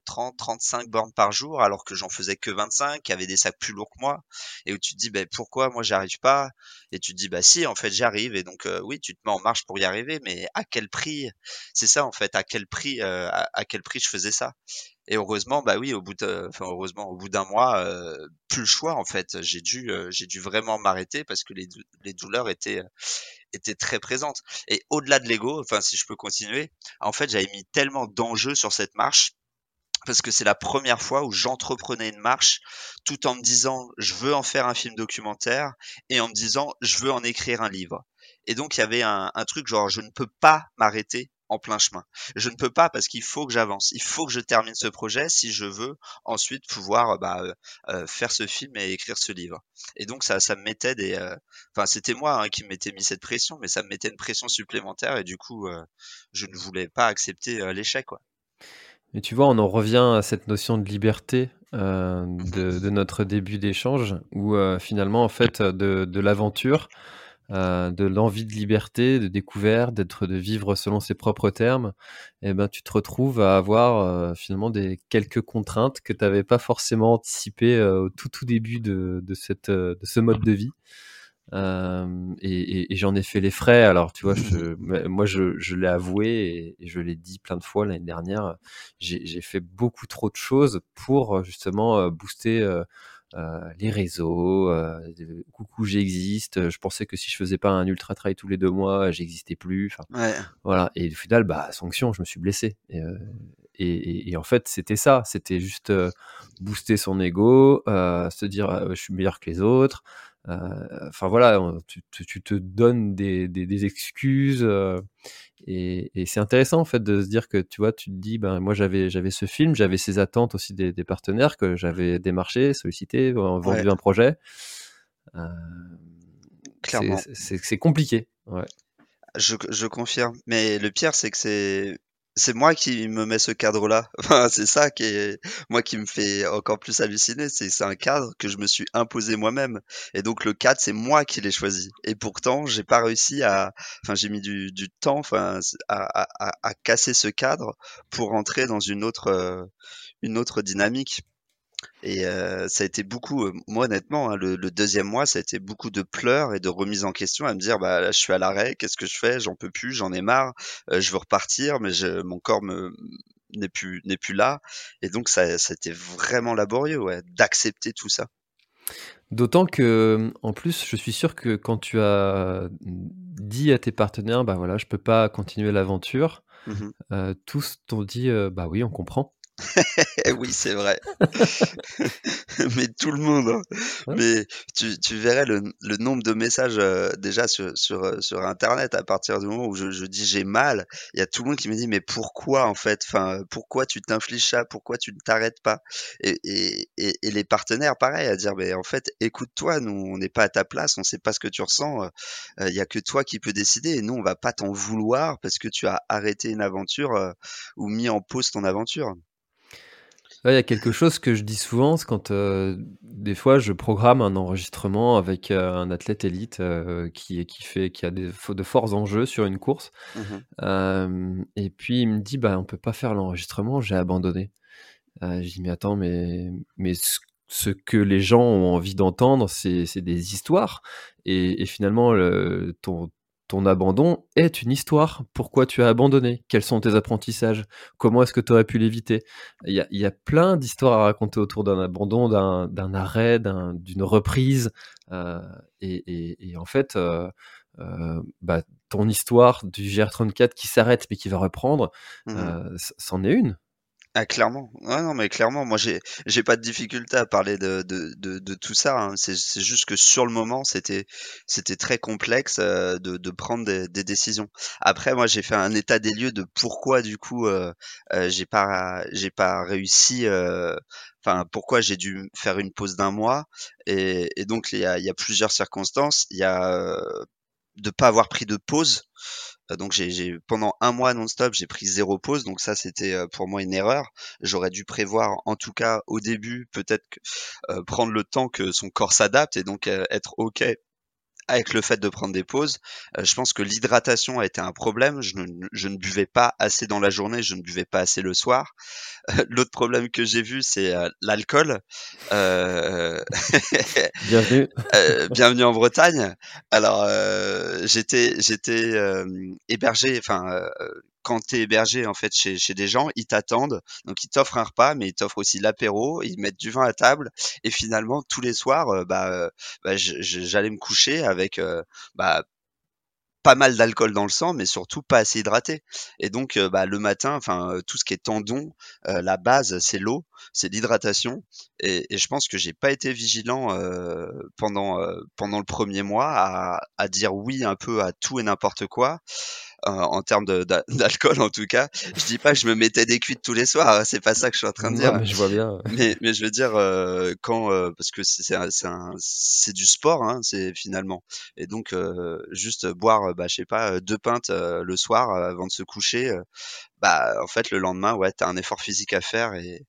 trente trente-cinq bornes par jour alors que j'en faisais que vingt-cinq, qui avaient des sacs plus lourds que moi, et où tu te dis ben bah, pourquoi moi j'arrive pas, et tu te dis bah si en fait j'arrive, et donc euh, oui tu te mets en marche pour y arriver, mais à quel prix? C'est ça en fait, à quel prix euh, à, à quel prix je faisais ça. Et heureusement, bah oui, au bout de, enfin heureusement, au bout d'un mois, euh, plus le choix en fait. J'ai dû, euh, j'ai dû vraiment m'arrêter parce que les, dou- les douleurs étaient, euh, étaient très présentes. Et au-delà de l'ego, enfin si je peux continuer, en fait, j'avais mis tellement d'enjeux sur cette marche parce que c'est la première fois où j'entreprenais une marche tout en me disant je veux en faire un film documentaire et en me disant je veux en écrire un livre. Et donc il y avait un, un truc genre je ne peux pas m'arrêter en plein chemin. Je ne peux pas parce qu'il faut que j'avance, il faut que je termine ce projet si je veux ensuite pouvoir bah, euh, faire ce film et écrire ce livre. Et donc ça, ça me mettait des, enfin euh, c'était moi hein, qui m'étais mis cette pression, mais ça me mettait une pression supplémentaire et du coup euh, je ne voulais pas accepter euh, l'échec quoi. Et tu vois, on en revient à cette notion de liberté euh, de, de notre début d'échange, où euh, finalement en fait de, de l'aventure. Euh, de l'envie de liberté, de découverte, d'être, de vivre selon ses propres termes, et ben tu te retrouves à avoir euh, finalement des quelques contraintes que tu n'avais pas forcément anticipées euh, au tout tout début de de cette de ce mode de vie. Euh, et, et, et j'en ai fait les frais. Alors tu vois, je, moi je, je l'ai avoué et, et je l'ai dit plein de fois l'année dernière. J'ai, j'ai fait beaucoup trop de choses pour justement booster. Euh, Euh, les réseaux, euh, coucou j'existe, je pensais que si je faisais pas un ultra trail tous les deux mois j'existais plus, ouais. Voilà, et au final bah sanction, je me suis blessé et, euh, et, et, et en fait c'était ça, c'était juste euh, booster son ego, euh, se dire euh, je suis meilleur que les autres, enfin euh, voilà, tu, tu, tu te donnes des, des, des excuses euh, et, et c'est intéressant en fait de se dire que tu vois, tu te dis ben moi j'avais j'avais ce film, j'avais ces attentes aussi des, des partenaires que j'avais démarché, sollicité, vendu ouais. un projet. Euh, Clairement, c'est, c'est, c'est compliqué. Ouais. Je, je confirme, mais le pire c'est que c'est C'est moi qui me mets ce cadre-là. Enfin, c'est ça qui est, moi qui me fait encore plus halluciner. C'est, c'est un cadre que je me suis imposé moi-même. Et donc, le cadre, c'est moi qui l'ai choisi. Et pourtant, j'ai pas réussi à, enfin, j'ai mis du, du temps, enfin, à, à, à casser ce cadre pour entrer dans une autre, euh, une autre dynamique. Et euh, ça a été beaucoup, euh, moi honnêtement, hein, le, le deuxième mois, ça a été beaucoup de pleurs et de remise en question, à me dire bah là je suis à l'arrêt, qu'est-ce que je fais, j'en peux plus, j'en ai marre, euh, je veux repartir, mais je, mon corps me, n'est plus n'est plus là. Et donc ça, ça a été vraiment laborieux, ouais, d'accepter tout ça. D'autant que, en plus, je suis sûr que quand tu as dit à tes partenaires, bah voilà, je peux pas continuer l'aventure, mm-hmm. euh, tous t'ont dit, euh, bah oui, on comprend. Oui, c'est vrai. Mais tout le monde. Hein. Ouais. Mais tu, tu verrais le, le nombre de messages euh, déjà sur, sur, sur Internet à partir du moment où je, je dis j'ai mal. Il y a tout le monde qui me dit mais pourquoi en fait, enfin, pourquoi tu t'infliges ça, pourquoi tu ne t'arrêtes pas, et, et, et, et les partenaires, pareil, à dire mais en fait, écoute-toi, nous, on n'est pas à ta place, on ne sait pas ce que tu ressens. Il euh, n'y a que toi qui peux décider et nous, on ne va pas t'en vouloir parce que tu as arrêté une aventure euh, ou mis en pause ton aventure. Là, il y a quelque chose que je dis souvent, c'est quand euh, des fois je programme un enregistrement avec euh, un athlète élite euh, qui, qui, fait, qui a des, de forts enjeux sur une course, mmh. euh, et puis il me dit bah, on ne peut pas faire l'enregistrement, j'ai abandonné. Euh, je dis mais attends, mais, mais ce, ce que les gens ont envie d'entendre, c'est, c'est des histoires, et, et finalement le, ton... Ton abandon est une histoire. Pourquoi tu as abandonné? Quels sont tes apprentissages? Comment est-ce que tu aurais pu l'éviter? Il y a, il y a plein d'histoires à raconter autour d'un abandon, d'un, d'un arrêt, d'un, d'une reprise. Euh, et, et, et en fait, euh, euh, bah, ton histoire du G R trente-quatre qui s'arrête mais qui va reprendre, mmh. euh, c'en est une. Ah, clairement. Ouais, non, mais clairement, moi, j'ai, j'ai pas de difficulté à parler de, de, de, de tout ça, hein. C'est, c'est juste que sur le moment, c'était, c'était très complexe euh, de, de prendre des, des décisions. Après, moi, j'ai fait un état des lieux de pourquoi, du coup, euh, euh, j'ai pas, j'ai pas réussi, euh, enfin, pourquoi j'ai dû faire une pause d'un mois. Et, et donc, il y a, il y a plusieurs circonstances. Il y a euh, de pas avoir pris de pause. Donc j'ai, j'ai pendant un mois non-stop, j'ai pris zéro pause. Donc ça, c'était pour moi une erreur. J'aurais dû prévoir, en tout cas au début, peut-être euh, prendre le temps que son corps s'adapte et donc euh, être OK avec le fait de prendre des pauses. Euh, je pense que l'hydratation a été un problème. Je ne, je ne buvais pas assez dans la journée, je ne buvais pas assez le soir. Euh, l'autre problème que j'ai vu, c'est euh, l'alcool. Euh... bienvenue. euh, bienvenue en Bretagne. Alors, euh, j'étais, j'étais euh, hébergé, enfin... Euh, quand t'es hébergé en fait chez, chez des gens, ils t'attendent, donc ils t'offrent un repas, mais ils t'offrent aussi l'apéro, ils mettent du vin à table, et finalement tous les soirs, euh, bah, euh, bah j- j'allais me coucher avec euh, bah pas mal d'alcool dans le sang, mais surtout pas assez hydraté. Et donc euh, bah le matin, enfin euh, tout ce qui est tendon, euh, la base c'est l'eau, c'est l'hydratation, et, et je pense que j'ai pas été vigilant euh, pendant euh, pendant le premier mois à, à dire oui un peu à tout et n'importe quoi. Euh, en termes de, d'a- d'alcool en tout cas, je dis pas que je me mettais des cuites tous les soirs, hein, c'est pas ça que je suis en train de dire. Ouais, mais je vois bien. Mais, mais je veux dire euh, quand euh, parce que c'est c'est, un, c'est, un, c'est du sport, hein, c'est finalement. Et donc euh, juste boire, bah je sais pas, deux pintes euh, le soir euh, avant de se coucher, euh, bah en fait le lendemain ouais t'as un effort physique à faire et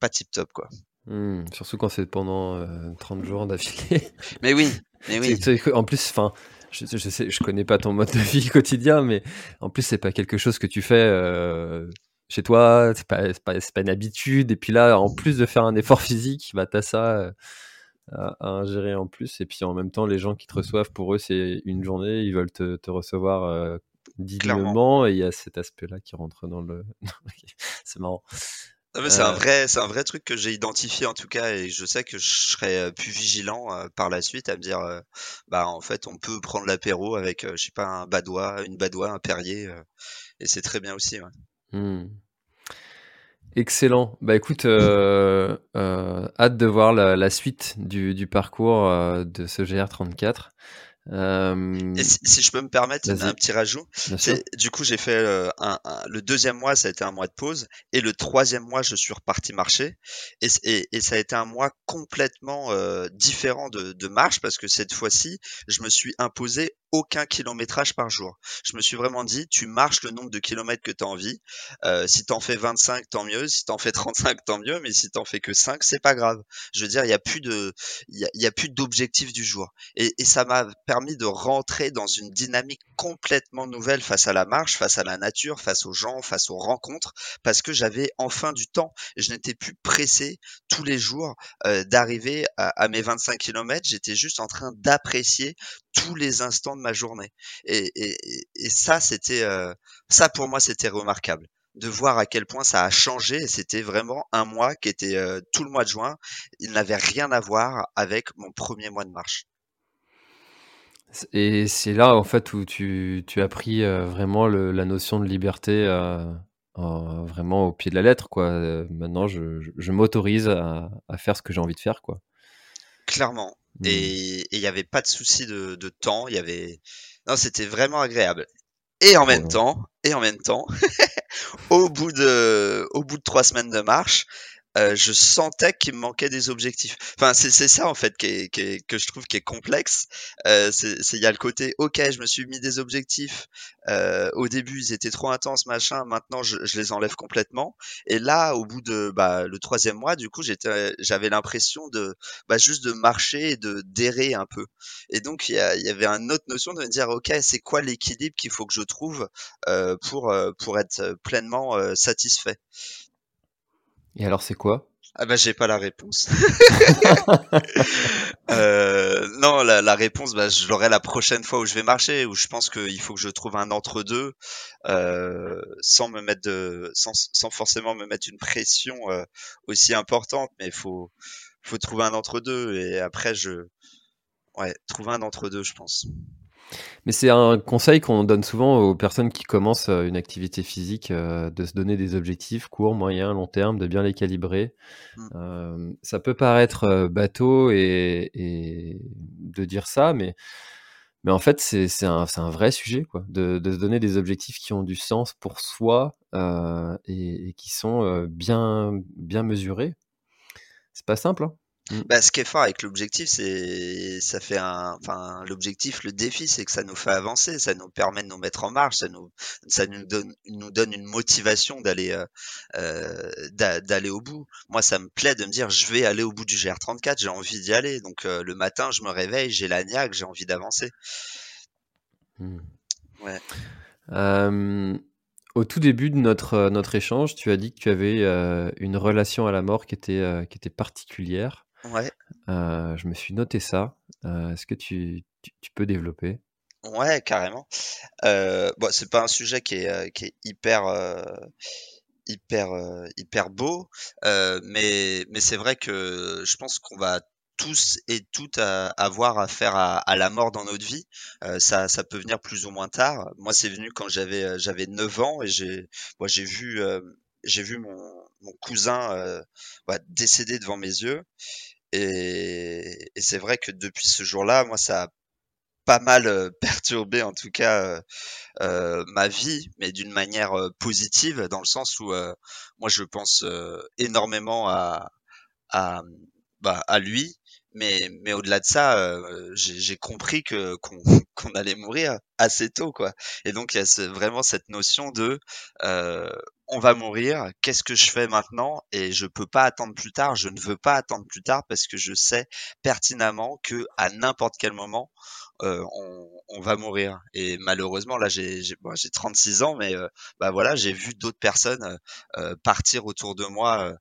pas tip top quoi. Mmh, surtout quand c'est pendant euh, trente jours d'affilée. Mais oui, mais oui. C'est, c'est, en plus, enfin. Je, je sais, je connais pas ton mode de vie quotidien, mais en plus c'est pas quelque chose que tu fais euh, chez toi, c'est pas, c'est pas, c'est pas une habitude. Et puis là, en plus de faire un effort physique, bah t'as ça euh, à, à ingérer en plus. Et puis en même temps, les gens qui te reçoivent, pour eux c'est une journée, ils veulent te, te recevoir euh, dignement. Clairement. Et il y a cet aspect-là qui rentre dans le. C'est marrant. Ah mais c'est euh... un vrai, c'est un vrai truc que j'ai identifié en tout cas, et je sais que je serai plus vigilant euh, par la suite à me dire, euh, bah en fait on peut prendre l'apéro avec, euh, je sais pas, un badois, une badois, un Perrier, euh, et c'est très bien aussi. Ouais. Mmh. Excellent. Bah écoute, euh, euh, hâte de voir la, la suite du, du parcours euh, de ce G R trente-quatre. Euh... Et si, si je peux me permettre, Vas-y. Un petit rajout. C'est, du coup, j'ai fait euh, un, un, le deuxième mois, ça a été un mois de pause, et le troisième mois, je suis reparti marcher, et, et, et ça a été un mois complètement euh, différent de, de marche, parce que cette fois-ci, je me suis imposé aucun kilométrage par jour. Je me suis vraiment dit, tu marches le nombre de kilomètres que tu as envie. Euh, si t'en fais vingt-cinq, tant mieux. Si t'en fais trente-cinq, tant mieux. Mais si t'en fais que cinq, c'est pas grave. Je veux dire, il y a plus de, il y a, y a plus d'objectif du jour. Et, et ça m'a permis de rentrer dans une dynamique complètement nouvelle face à la marche, face à la nature, face aux gens, face aux rencontres, parce que j'avais enfin du temps. Je n'étais plus pressé tous les jours euh, d'arriver à, à mes vingt-cinq kilomètres. J'étais juste en train d'apprécier tous les instants de ma journée. Et, et, et ça, c'était, euh, ça pour moi, c'était remarquable de voir à quel point ça a changé. Et c'était vraiment un mois qui était euh, tout le mois de juin. Il n'avait rien à voir avec mon premier mois de marche. Et c'est là, en fait, où tu, tu as pris euh, vraiment le, la notion de liberté euh, en, vraiment au pied de la lettre, quoi. Euh, maintenant, je, je, je m'autorise à, à faire ce que j'ai envie de faire, quoi. Clairement. Et il n'y avait pas de souci de, de temps, il y avait, non, c'était vraiment agréable. Et en même temps, et en même temps, au bout de, au bout de trois semaines de marche, euh, je sentais qu'il me manquait des objectifs. Enfin, c'est, c'est ça en fait qui est, qui est, que je trouve qui est complexe. Euh, c'est, c'est, il y a le côté, ok, je me suis mis des objectifs. Euh, au début, ils étaient trop intenses, machin. Maintenant, je, je les enlève complètement. Et là, au bout de bah, le troisième mois, du coup, j'étais, j'avais l'impression de bah, juste de marcher et de d'errer un peu. Et donc, il y, a, il y avait une autre notion de me dire, ok, c'est quoi l'équilibre qu'il faut que je trouve euh, pour pour être pleinement euh, satisfait. Et alors, c'est quoi ? Ah bah j'ai pas la réponse. euh, non, la, la réponse, bah je l'aurai la prochaine fois où je vais marcher, où je pense qu'il faut que je trouve un entre-deux, euh, sans me mettre de, sans, sans forcément me mettre une pression euh, aussi importante, mais faut, faut trouver un entre-deux. Et après, je, ouais, trouver un entre-deux, je pense. Mais c'est un conseil qu'on donne souvent aux personnes qui commencent une activité physique, euh, de se donner des objectifs court, moyen, long terme, de bien les calibrer. Mmh. Euh, ça peut paraître bateau et, et de dire ça, mais, mais en fait, c'est, c'est, un, c'est un vrai sujet, quoi, de, de se donner des objectifs qui ont du sens pour soi euh, et, et qui sont bien, bien mesurés. C'est pas simple, hein. Mmh. Bah, ce qui est fort avec l'objectif, c'est ça fait un, enfin l'objectif, le défi, c'est que ça nous fait avancer, ça nous permet de nous mettre en marche, ça nous, ça nous donne, nous donne une motivation d'aller, euh, d'a, d'aller au bout. Moi, ça me plaît de me dire, je vais aller au bout du G R trente-quatre, j'ai envie d'y aller. Donc euh, le matin, je me réveille, j'ai la niaque, j'ai envie d'avancer. Mmh. Ouais. Euh... Au tout début de notre, notre échange, tu as dit que tu avais euh, une relation à la mort qui était, euh, qui était particulière. Ouais. Euh, je me suis noté ça. Euh, est-ce que tu, tu, tu peux développer ? Ouais, carrément. Euh, bon, c'est pas un sujet qui est, qui est hyper... Euh... hyper euh, hyper beau euh, mais mais c'est vrai que je pense qu'on va tous et toutes à avoir affaire à, à la mort dans notre vie. Euh, ça ça peut venir plus ou moins tard. Moi, c'est venu quand j'avais j'avais neuf ans et j'ai moi j'ai vu euh, j'ai vu mon mon cousin euh, bah, décéder devant mes yeux et, et c'est vrai que depuis ce jour-là, moi, ça a pas mal perturbé en tout cas euh, euh, ma vie, mais d'une manière euh, positive, dans le sens où euh, moi je pense euh, énormément à à bah à lui, mais mais au-delà de ça euh, j'ai, j'ai compris que qu'on qu'on allait mourir assez tôt, quoi. Et donc il y a ce, vraiment cette notion de euh, on va mourir, qu'est-ce que je fais maintenant, et je peux pas attendre plus tard, je ne veux pas attendre plus tard, parce que je sais pertinemment que à n'importe quel moment euh, on, on va mourir. Et malheureusement là j'ai j'ai, bon, j'ai trente-six ans, mais euh, bah voilà, j'ai vu d'autres personnes euh, partir autour de moi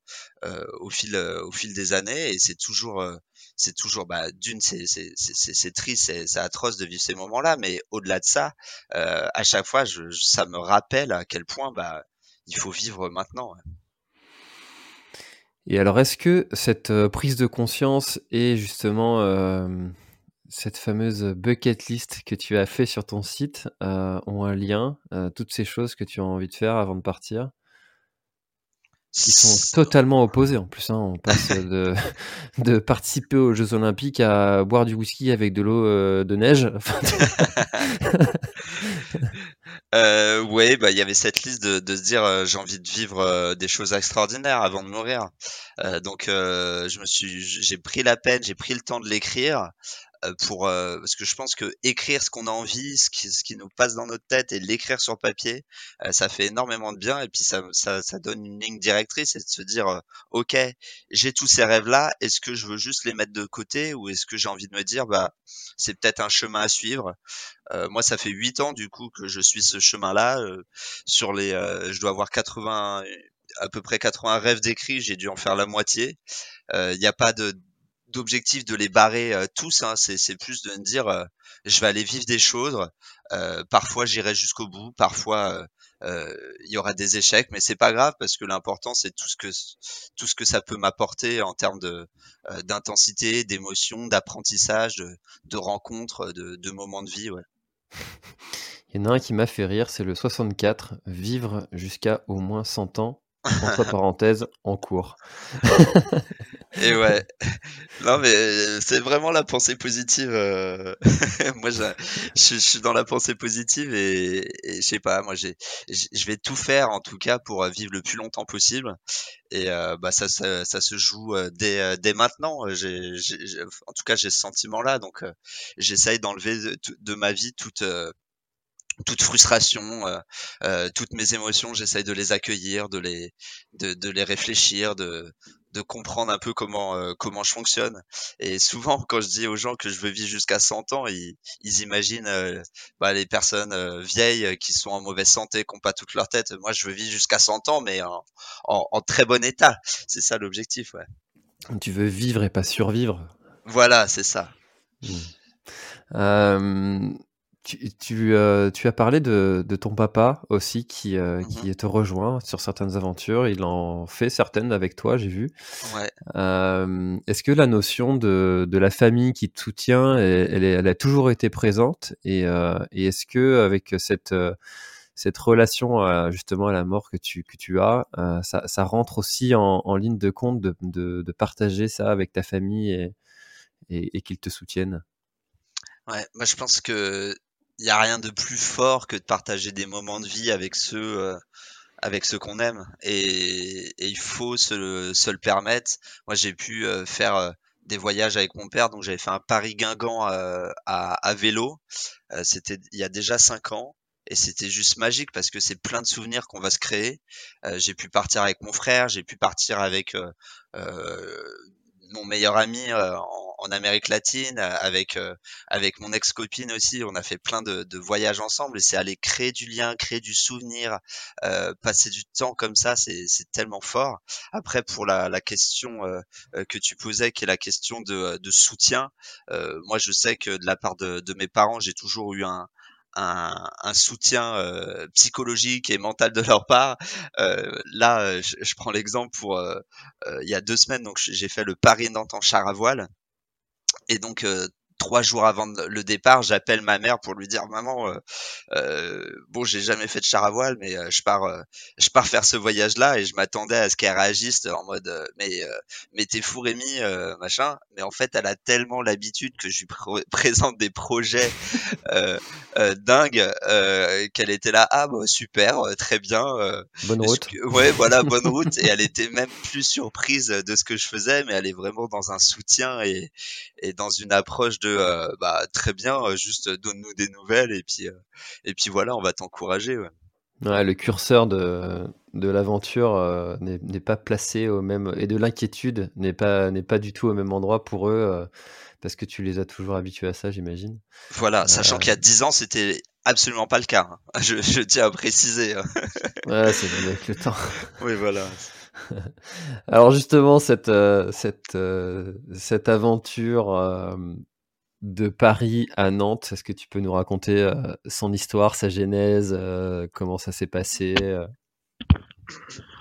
euh, au fil euh, au fil des années, et c'est toujours euh, c'est toujours bah d'une c'est c'est c'est c'est, c'est triste, c'est, c'est atroce de vivre ces moments-là, mais au-delà de ça euh, à chaque fois je, je ça me rappelle à quel point bah il faut vivre maintenant. Et alors, est-ce que cette euh, prise de conscience et justement euh, cette fameuse bucket list que tu as fait sur ton site euh, ont un lien, euh, toutes ces choses que tu as envie de faire avant de partir, qui sont totalement opposés en plus, hein. On passe de, de participer aux Jeux Olympiques à boire du whisky avec de l'eau euh, de neige. euh, ouais, bah il y avait cette liste de, de se dire euh, j'ai envie de vivre euh, des choses extraordinaires avant de mourir. Euh, donc euh, je me suis, j'ai pris la peine, j'ai pris le temps de l'écrire. Pour, euh, parce que je pense que écrire ce qu'on a envie, ce qui, ce qui nous passe dans notre tête, et l'écrire sur papier, euh, ça fait énormément de bien, et puis ça, ça, ça donne une ligne directrice, et de se dire euh, ok, j'ai tous ces rêves-là, est-ce que je veux juste les mettre de côté, ou est-ce que j'ai envie de me dire bah c'est peut-être un chemin à suivre. Euh, moi, ça fait huit ans du coup que je suis ce chemin-là. Euh, sur les, euh, je dois avoir quatre-vingts, à peu près quatre-vingts rêves décrits, j'ai dû en faire la moitié. Il euh, n'y a pas de d'objectif de les barrer euh, tous, hein. c'est, c'est plus de me dire euh, je vais aller vivre des choses, euh, parfois j'irai jusqu'au bout, parfois il euh, euh, y aura des échecs, mais c'est pas grave, parce que l'important c'est tout ce que tout ce que ça peut m'apporter en termes de euh, d'intensité, d'émotion, d'apprentissage, de, de rencontres, de, de moments de vie. Ouais. Il y en a un qui m'a fait rire, c'est le soixante-quatre, vivre jusqu'à au moins cent ans. Entre parenthèses, en cours. Et ouais. Non, mais c'est vraiment la pensée positive. Euh... moi, je, je, je suis dans la pensée positive et, et je sais pas, moi, j'ai, je vais tout faire, en tout cas, pour vivre le plus longtemps possible. Et euh, bah, ça, ça, ça se joue dès, dès maintenant. J'ai, j'ai, en tout cas, j'ai ce sentiment-là. Donc, euh, j'essaye d'enlever de, de ma vie toute... Euh, toute frustration, euh, euh, toutes mes émotions, j'essaye de les accueillir, de les, de, de les réfléchir, de, de comprendre un peu comment, euh, comment je fonctionne. Et souvent, quand je dis aux gens que je veux vivre jusqu'à cent ans, ils, ils imaginent euh, bah, les personnes euh, vieilles qui sont en mauvaise santé, qui n'ont pas toute leur tête. Moi, je veux vivre jusqu'à cent ans, mais en, en, en très bon état. C'est ça l'objectif, ouais. Tu veux vivre et pas survivre. Voilà, c'est ça. Mmh. Euh... Tu, tu, euh, tu as parlé de, de ton papa aussi qui, euh, mm-hmm. qui te rejoint sur certaines aventures. Il en fait certaines avec toi, j'ai vu. Ouais. Euh, est-ce que la notion de, de la famille qui te soutient, elle, elle a toujours été présente, et, euh, et est-ce que avec cette, euh, cette relation à, justement à la mort que tu, que tu as, euh, ça, ça rentre aussi en, en ligne de compte de, de, de partager ça avec ta famille et, et, et qu'ils te soutiennent? Ouais, moi je pense que il y a rien de plus fort que de partager des moments de vie avec ceux euh, avec ceux qu'on aime, et, et il faut se le, se le permettre. Moi j'ai pu euh, faire euh, des voyages avec mon père, donc j'avais fait un Paris-Guingamp euh, à, à vélo, euh, c'était il y a déjà cinq ans, et c'était juste magique parce que c'est plein de souvenirs qu'on va se créer. Euh, j'ai pu partir avec mon frère, j'ai pu partir avec euh, euh, mon meilleur ami euh, en, en Amérique latine, avec euh, avec mon ex-copine aussi. On a fait plein de, de voyages ensemble, et c'est aller créer du lien, créer du souvenir, euh, passer du temps comme ça, c'est, c'est tellement fort. Après, pour la, la question euh, que tu posais, qui est la question de, de soutien, euh, moi je sais que de la part de, de mes parents, j'ai toujours eu un Un, un soutien euh, psychologique et mental de leur part. Euh, là, je, je prends l'exemple pour euh, euh, il y a deux semaines, donc j'ai fait le Paris-Nantes en char à voile, et donc euh, trois jours avant le départ, j'appelle ma mère pour lui dire: maman, euh, euh, bon, j'ai jamais fait de char à voile, mais euh, je pars, euh, je pars faire ce voyage-là, et je m'attendais à ce qu'elle réagisse en mode euh, mais, euh, mais t'es fou Rémi, euh, machin. Mais en fait, elle a tellement l'habitude que je lui pr- présente des projets euh, euh, dingues euh, qu'elle était là: ah bah, super, euh, très bien, euh, bonne route. Je, ouais, voilà, bonne route. Et elle était même plus surprise de ce que je faisais, mais elle est vraiment dans un soutien et, et dans une approche de Euh, bah, très bien, euh, juste donne-nous des nouvelles, et puis, euh, et puis voilà, on va t'encourager. Ouais. Ouais, le curseur de, de l'aventure euh, n'est, n'est pas placé au même, et de l'inquiétude n'est pas, n'est pas du tout au même endroit pour eux, euh, parce que tu les as toujours habitués à ça, j'imagine. Voilà, sachant euh... qu'il y a dix ans, c'était absolument pas le cas. Hein. Je, je tiens à préciser. Ouais, c'est avec le temps. Oui, voilà. Alors justement, cette, euh, cette, euh, cette aventure... Euh, de Paris à Nantes, est-ce que tu peux nous raconter euh, son histoire, sa genèse, euh, comment ça s'est passé euh...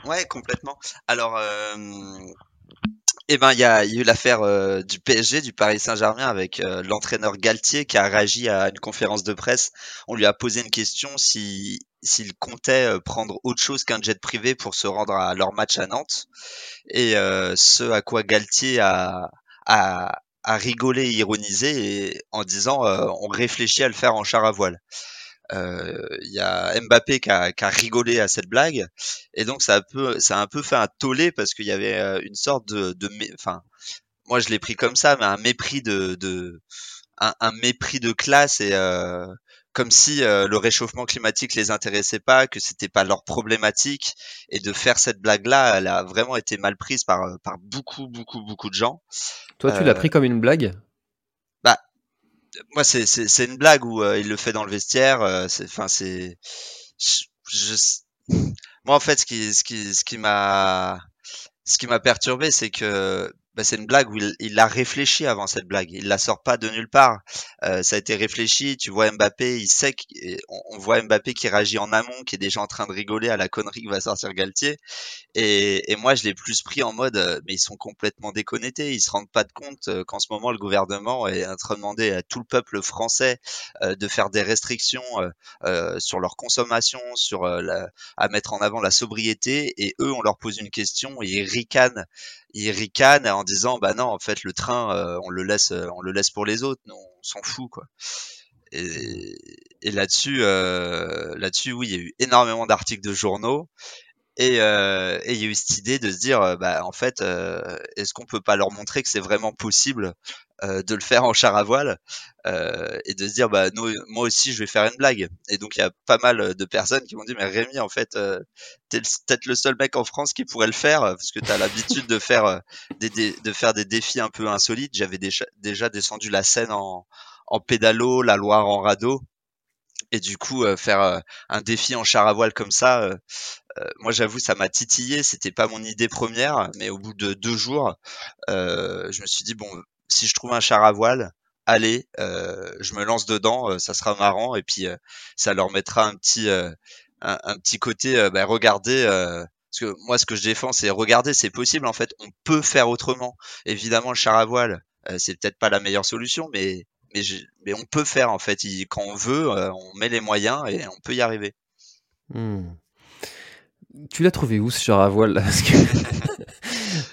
Ouais, complètement. Alors, euh, eh ben, il y a, y a eu l'affaire euh, du P S G, du Paris Saint-Germain, avec euh, l'entraîneur Galtier, qui a réagi à une conférence de presse. On lui a posé une question si s'il comptait prendre autre chose qu'un jet privé pour se rendre à leur match à Nantes. Et euh, ce à quoi Galtier a... a à rigoler et ironiser, et en disant euh, on réfléchit à le faire en char à voile. Il euh, y a Mbappé qui a, qui a rigolé à cette blague, et donc ça a, peu, ça a un peu fait un tollé, parce qu'il y avait une sorte de... de mé- enfin, moi je l'ai pris comme ça, mais un mépris de... de un, un mépris de classe, et... Euh, comme si euh, le réchauffement climatique les intéressait pas, que c'était pas leur problématique, et de faire cette blague-là, elle a vraiment été mal prise par par beaucoup beaucoup beaucoup de gens. Toi, tu euh... l'as pris comme une blague ? Bah, moi, c'est c'est c'est une blague où euh, il le fait dans le vestiaire. Euh, c'est, enfin, c'est, je, je... moi en fait, ce qui ce qui ce qui m'a ce qui m'a perturbé, c'est que bah, c'est une blague où il, il a réfléchi avant cette blague. Il la sort pas de nulle part. Euh, ça a été réfléchi. Tu vois Mbappé, il sait qu'on on voit Mbappé qui réagit en amont, qui est déjà en train de rigoler à la connerie que va sortir Galtier. Et, et moi, je l'ai plus pris en mode, euh, mais ils sont complètement déconnectés. Ils se rendent pas de compte euh, qu'en ce moment, le gouvernement est en train de demander à tout le peuple français euh, de faire des restrictions euh, euh, sur leur consommation, sur euh, la, à mettre en avant la sobriété. Et eux, on leur pose une question et ils ricanent. Ils ricanent en disant bah non, en fait le train euh, on le laisse euh, on le laisse pour les autres, non, on s'en fout quoi. Et, et là-dessus euh, là-dessus oui, il y a eu énormément d'articles de journaux, et euh, et il y a eu cette idée de se dire euh, bah en fait euh, est-ce qu'on peut pas leur montrer que c'est vraiment possible euh, de le faire en char à voile, euh, et de se dire bah nous, moi aussi je vais faire une blague. Et donc il y a pas mal de personnes qui m'ont dit mais Rémi en fait euh, t'es le, peut-être le seul mec en France qui pourrait le faire, parce que t'as l'habitude de faire euh, des, des de faire des défis un peu insolites. J'avais déjà, déjà descendu la Seine en en pédalo, la Loire en radeau, et du coup euh, faire euh, un défi en char à voile comme ça, euh, euh, moi j'avoue ça m'a titillé, c'était pas mon idée première, mais au bout de deux jours euh, je me suis dit bon, si je trouve un char à voile, allez, euh, je me lance dedans, euh, ça sera marrant, et puis euh, ça leur mettra un petit euh, un, un petit côté euh, bah, regardez, euh, parce que moi ce que je défends c'est regardez, c'est possible en fait, on peut faire autrement. Évidemment le char à voile euh, c'est peut-être pas la meilleure solution, mais Mais, je, mais on peut faire en fait, il, quand on veut, euh, on met les moyens et on peut y arriver. Mmh. Tu l'as trouvé où ce char à voile là ? Parce que...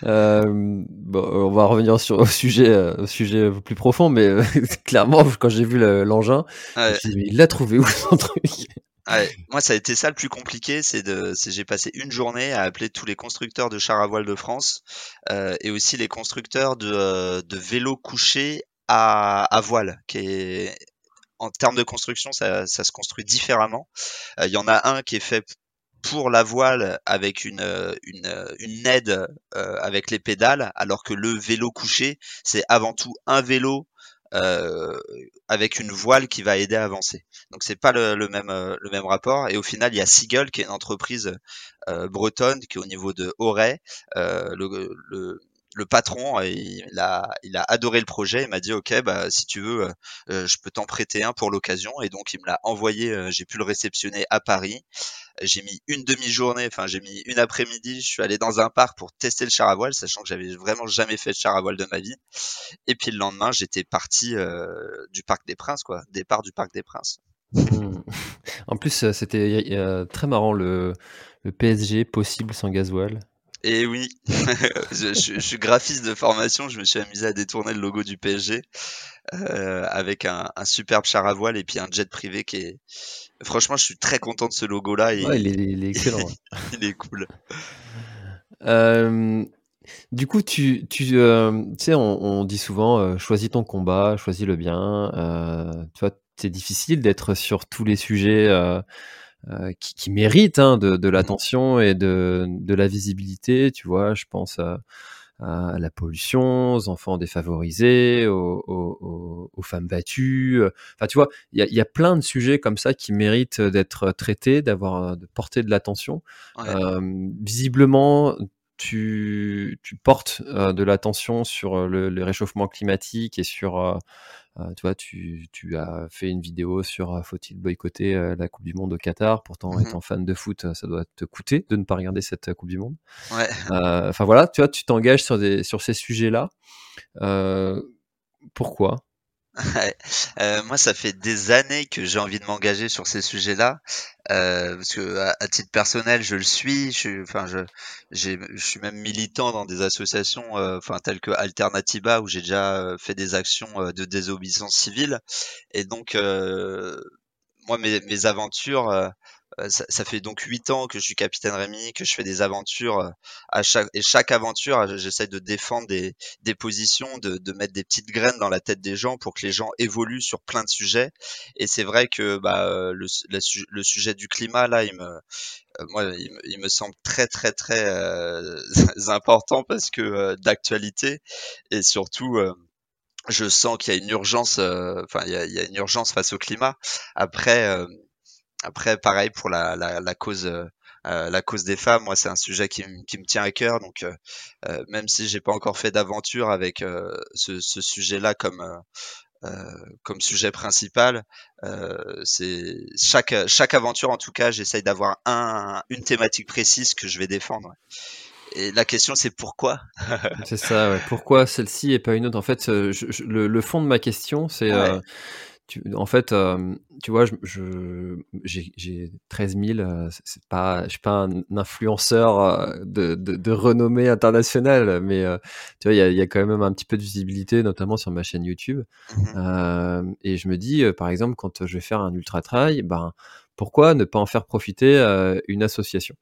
euh, bon, on va revenir sur, au, sujet, euh, au sujet plus profond, mais euh, clairement quand j'ai vu le, l'engin, ouais. Je me suis dit, mais il l'a trouvé où son truc ? Ouais, moi, ça a été ça le plus compliqué, c'est de, c'est, j'ai passé une journée à appeler tous les constructeurs de chars à voile de France euh, et aussi les constructeurs de, euh, de vélos couchés à, à voile, qui est, en termes de construction, ça, ça se construit différemment. Il euh, y en a un qui est fait pour la voile avec une une, une aide euh, avec les pédales, alors que le vélo couché, c'est avant tout un vélo Euh, avec une voile qui va aider à avancer. Donc c'est pas le, le même euh, le même rapport. Et au final, il y a Siegel qui est une entreprise euh, bretonne qui est au niveau de Auray. Euh, le, le le patron, il a il a adoré le projet. Il m'a dit ok, bah si tu veux, euh, je peux t'en prêter un pour l'occasion. Et donc il me l'a envoyé. Euh, j'ai pu le réceptionner à Paris. J'ai mis une demi-journée, enfin j'ai mis une après-midi, je suis allé dans un parc pour tester le char à voile, sachant que j'avais vraiment jamais fait de char à voile de ma vie. Et puis le lendemain, j'étais parti euh, du Parc des Princes, quoi, départ du Parc des Princes. Mmh. En plus, c'était euh, très marrant, le, le P S G possible sans gasoil. Et oui, je, je, je suis graphiste de formation, je me suis amusé à détourner le logo du P S G euh, avec un, un superbe char à voile et puis un jet privé qui est... Franchement, je suis très content de ce logo-là. Et... Ouais, il, est, il est excellent. Il est cool. Euh, du coup, tu, tu, euh, tu sais, on, on dit souvent, euh, choisis ton combat, choisis le bien. Euh, tu vois, c'est difficile d'être sur tous les sujets... Euh, Euh, qui, qui méritent hein, de, de l'attention et de, de la visibilité, tu vois, je pense à, à la pollution, aux enfants défavorisés, aux, aux, aux femmes battues, enfin tu vois, il y, y a plein de sujets comme ça qui méritent d'être traités, d'avoir de porter de l'attention. Ouais. Euh, visiblement, tu, tu portes euh, de l'attention sur le, le réchauffement climatique et sur... Euh, Euh, tu vois, tu, tu as fait une vidéo sur euh, faut-il boycotter euh, la Coupe du Monde au Qatar. Pourtant, mm-hmm. étant fan de foot, ça doit te coûter de ne pas regarder cette euh, Coupe du Monde. Ouais. Enfin euh, voilà, tu vois, tu t'engages sur, des, sur ces sujets-là. Euh, pourquoi ? Ouais. Euh, moi, ça fait des années que j'ai envie de m'engager sur ces sujets-là, euh, parce que à, à titre personnel, je le suis. Je, enfin, je, j'ai, je suis même militant dans des associations, euh, enfin telles que Alternatiba, où j'ai déjà fait des actions euh, de désobéissance civile. Et donc, euh, moi, mes, mes aventures. Euh, Ça, ça fait donc huit ans que je suis capitaine Rémi, que je fais des aventures à chaque, et chaque aventure, j'essaie de défendre des, des positions, de, de mettre des petites graines dans la tête des gens pour que les gens évoluent sur plein de sujets. Et c'est vrai que, bah, le, le, le sujet du climat, là, il me, moi, il me, il me semble très, très, très, euh, important parce que, euh, d'actualité et surtout, euh, je sens qu'il y a une urgence, euh, enfin, il y a, il y a une urgence face au climat. Après, euh, Après, pareil pour la, la, la cause, euh, la cause des femmes. Moi, c'est un sujet qui, m- qui me tient à cœur. Donc, euh, même si j'ai pas encore fait d'aventure avec euh, ce, ce sujet-là comme euh, euh, comme sujet principal, euh, c'est chaque chaque aventure en tout cas, j'essaye d'avoir un une thématique précise que je vais défendre. Et la question, c'est pourquoi ? C'est ça. Ouais. Pourquoi celle-ci et pas une autre ? En fait, je, je, le, le fond de ma question, c'est. Ouais. Euh, Tu, en fait, euh, tu vois, je, je, j'ai, j'ai treize mille, euh, c'est pas, je suis pas un influenceur euh, de, de, de renommée internationale, mais euh, tu vois, il y a, y a quand même un petit peu de visibilité, notamment sur ma chaîne YouTube. Euh, et je me dis, euh, par exemple, quand je vais faire un ultra-trail, ben, pourquoi ne pas en faire profiter euh, une association ?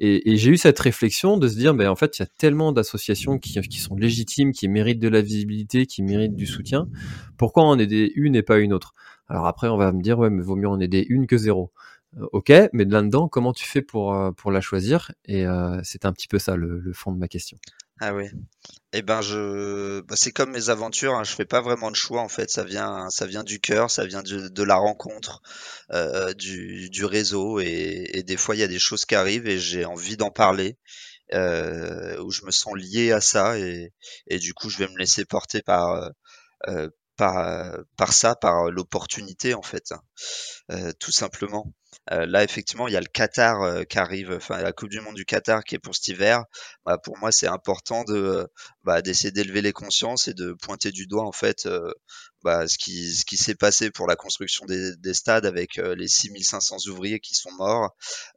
Et, et j'ai eu cette réflexion de se dire, ben en fait, il y a tellement d'associations qui, qui sont légitimes, qui méritent de la visibilité, qui méritent du soutien. Pourquoi en aider une et pas une autre ? Alors après, on va me dire, ouais, mais vaut mieux en aider une que zéro. Euh, ok, mais de là-dedans, comment tu fais pour pour la choisir ? Et euh, c'est un petit peu ça le, le fond de ma question. Ah oui. Eh ben je, ben, c'est comme mes aventures, hein. Je fais pas vraiment de choix en fait. Ça vient, ça vient du cœur, ça vient de, de la rencontre, euh, du, du réseau et, et des fois il y a des choses qui arrivent et j'ai envie d'en parler, euh, où je me sens lié à ça et, et du coup je vais me laisser porter par, euh, par, par ça, par l'opportunité en fait, hein. Euh, tout simplement. Euh, là, effectivement, il y a le Qatar euh, qui arrive, enfin la Coupe du Monde du Qatar qui est pour cet hiver. Bah, pour moi, c'est important de, bah, d'essayer d'élever les consciences et de pointer du doigt en fait euh, bah, ce qui ce qui s'est passé pour la construction des, des stades avec euh, les six mille cinq cents ouvriers qui sont morts,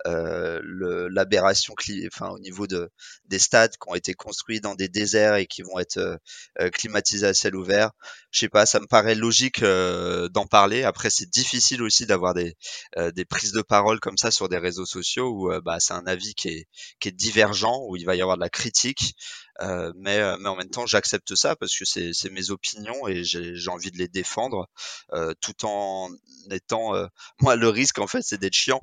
euh, le, l'aberration cli- enfin au niveau de des stades qui ont été construits dans des déserts et qui vont être euh, climatisés à ciel ouvert. Je sais pas, ça me paraît logique euh, d'en parler. Après, c'est difficile aussi d'avoir des euh, des prises de parole comme ça sur des réseaux sociaux où euh, bah c'est un avis qui est qui est divergent, où il va y avoir de la critique. Euh, mais, mais en même temps, j'accepte ça parce que c'est, c'est mes opinions et j'ai, j'ai envie de les défendre, euh, tout en étant, euh, moi, le risque en fait, c'est d'être chiant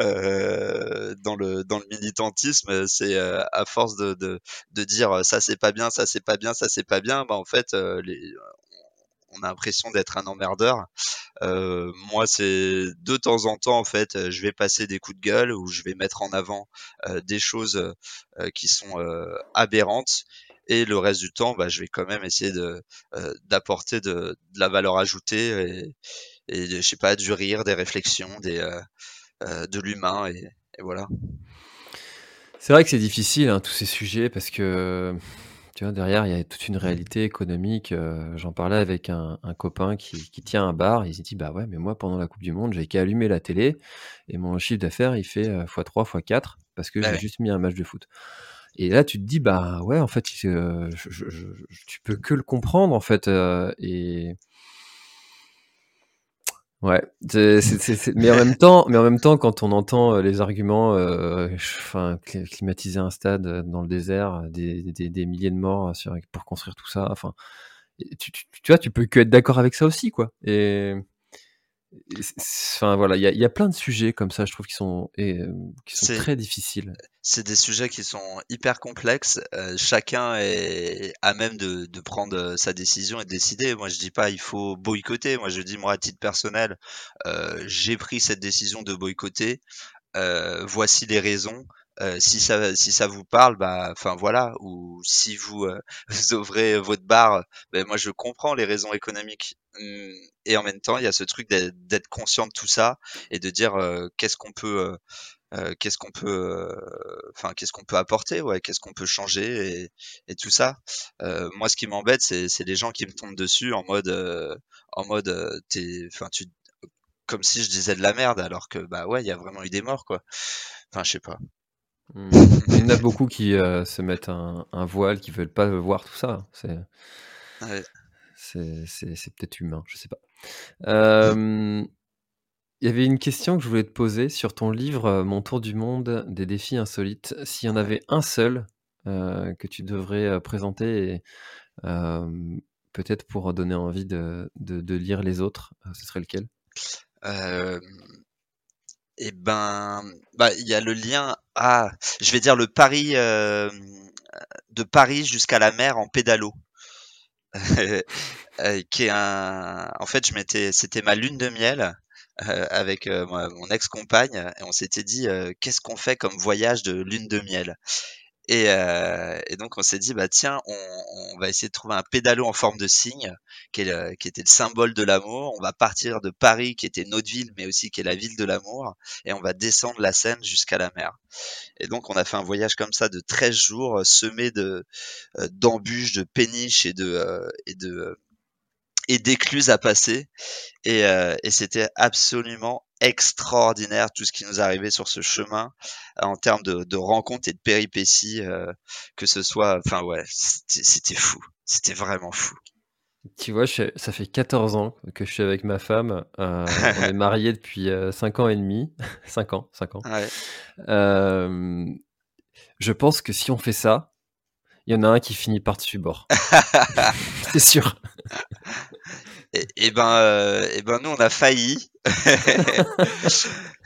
euh, dans le dans le militantisme. C'est euh, à force de, de de dire ça c'est pas bien, ça c'est pas bien, ça c'est pas bien, bah en fait, euh, les, on a l'impression d'être un emmerdeur. Euh, moi, c'est de temps en temps, en fait, je vais passer des coups de gueule ou je vais mettre en avant euh, des choses euh, qui sont euh, aberrantes. Et le reste du temps, bah, je vais quand même essayer de, euh, d'apporter de, de la valeur ajoutée et, et, je sais pas, du rire, des réflexions, des, euh, euh, de l'humain et, et voilà. C'est vrai que c'est difficile, hein, tous ces sujets, parce que... Tu vois, derrière, il y a toute une réalité économique. Euh, j'en parlais avec un, un copain qui, qui tient un bar. Il se dit, bah ouais, mais moi, pendant la Coupe du Monde, j'ai qu'à allumer la télé et mon chiffre d'affaires, il fait fois trois, fois quatre parce que ouais. j'ai juste mis un match de foot. Et là, tu te dis, bah ouais, en fait, euh, je, je, je, tu peux que le comprendre, en fait. Euh, et... Ouais, c'est, c'est, c'est, c'est... mais en même temps, mais en même temps, quand on entend les arguments, euh, enfin, climatiser un stade dans le désert, des, des, des milliers de morts sur, pour construire tout ça, enfin, tu, tu, tu vois, tu peux que être d'accord avec ça aussi, quoi. Et, et enfin voilà, il y a, y a plein de sujets comme ça, je trouve, qui sont et, qui sont c'est... très difficiles. C'est des sujets qui sont hyper complexes. Euh, chacun est à même de, de prendre sa décision et de décider. Moi, je dis pas il faut boycotter. Moi, je dis moi à titre personnel, euh, j'ai pris cette décision de boycotter. Euh, voici les raisons. Euh, si ça si ça vous parle, bah enfin voilà. Ou si vous, euh, vous ouvrez votre bar, ben bah, moi je comprends les raisons économiques. Et en même temps, il y a ce truc d'être, d'être conscient de tout ça et de dire euh, qu'est-ce qu'on peut. Euh, Euh, qu'est-ce qu'on peut, euh, enfin qu'est-ce qu'on peut apporter, ouais, qu'est-ce qu'on peut changer et, et tout ça. Euh, moi, ce qui m'embête, c'est, c'est les gens qui me tombent dessus en mode, euh, en mode, euh, t'es, enfin tu, comme si je disais de la merde, alors que bah ouais, il y a vraiment eu des morts, quoi. Enfin, je sais pas. Mmh. Il y en a beaucoup qui euh, se mettent un, un voile, qui veulent pas voir tout ça. C'est, ouais. c'est, c'est, c'est peut-être humain, je sais pas. Euh... Il y avait une question que je voulais te poser sur ton livre « Mon tour du monde, des défis insolites ». S'il y en avait un seul euh, que tu devrais présenter, et, euh, peut-être pour donner envie de, de, de lire les autres, ce serait lequel ? euh... Eh ben, bah il y a le lien à, je vais dire le Paris, euh, de Paris jusqu'à la mer en pédalo. Qui est un... En fait, je m'étais... c'était ma lune de miel. Euh, avec euh, mon ex-compagne et on s'était dit euh, qu'est-ce qu'on fait comme voyage de lune de miel et, euh, et donc on s'est dit bah tiens on, on va essayer de trouver un pédalo en forme de cygne qui, est le, qui était le symbole de l'amour. On va partir de Paris qui était notre ville mais aussi qui est la ville de l'amour et on va descendre la Seine jusqu'à la mer. Et donc on a fait un voyage comme ça de treize jours semé de, d'embûches, de péniches et de, et de et d'écluses à passer et, euh, et c'était absolument extraordinaire tout ce qui nous arrivait sur ce chemin euh, en termes de, de rencontres et de péripéties euh, que ce soit, enfin ouais, c'était, c'était fou, c'était vraiment fou. Tu vois, je, ça fait quatorze ans que je suis avec ma femme, euh, on est mariés depuis euh, cinq ans et demi, cinq ans, cinq ans. Ouais. Euh, je pense que si on fait ça, il y en a un qui finit par-dessus bord. C'est sûr. Et, et, ben, euh, et ben nous, on a failli.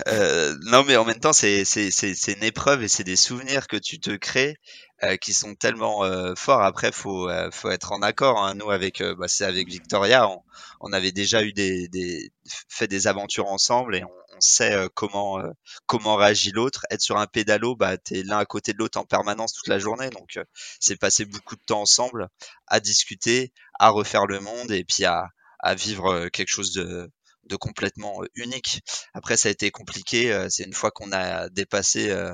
euh, non, mais en même temps, c'est, c'est, c'est, c'est une épreuve et c'est des souvenirs que tu te crées euh, qui sont tellement euh, forts. Après, il faut, euh, faut être en accord. Hein. Nous, avec, euh, bah, c'est avec Victoria, on, on avait déjà eu des, des, fait des aventures ensemble et on, on sait euh, comment euh, comment réagit l'autre. Être sur un pédalo, bah t'es l'un à côté de l'autre en permanence toute la journée, donc euh, c'est passer beaucoup de temps ensemble à discuter, à refaire le monde et puis à à vivre euh, quelque chose de de complètement unique. Après, ça a été compliqué. C'est une fois qu'on a dépassé euh,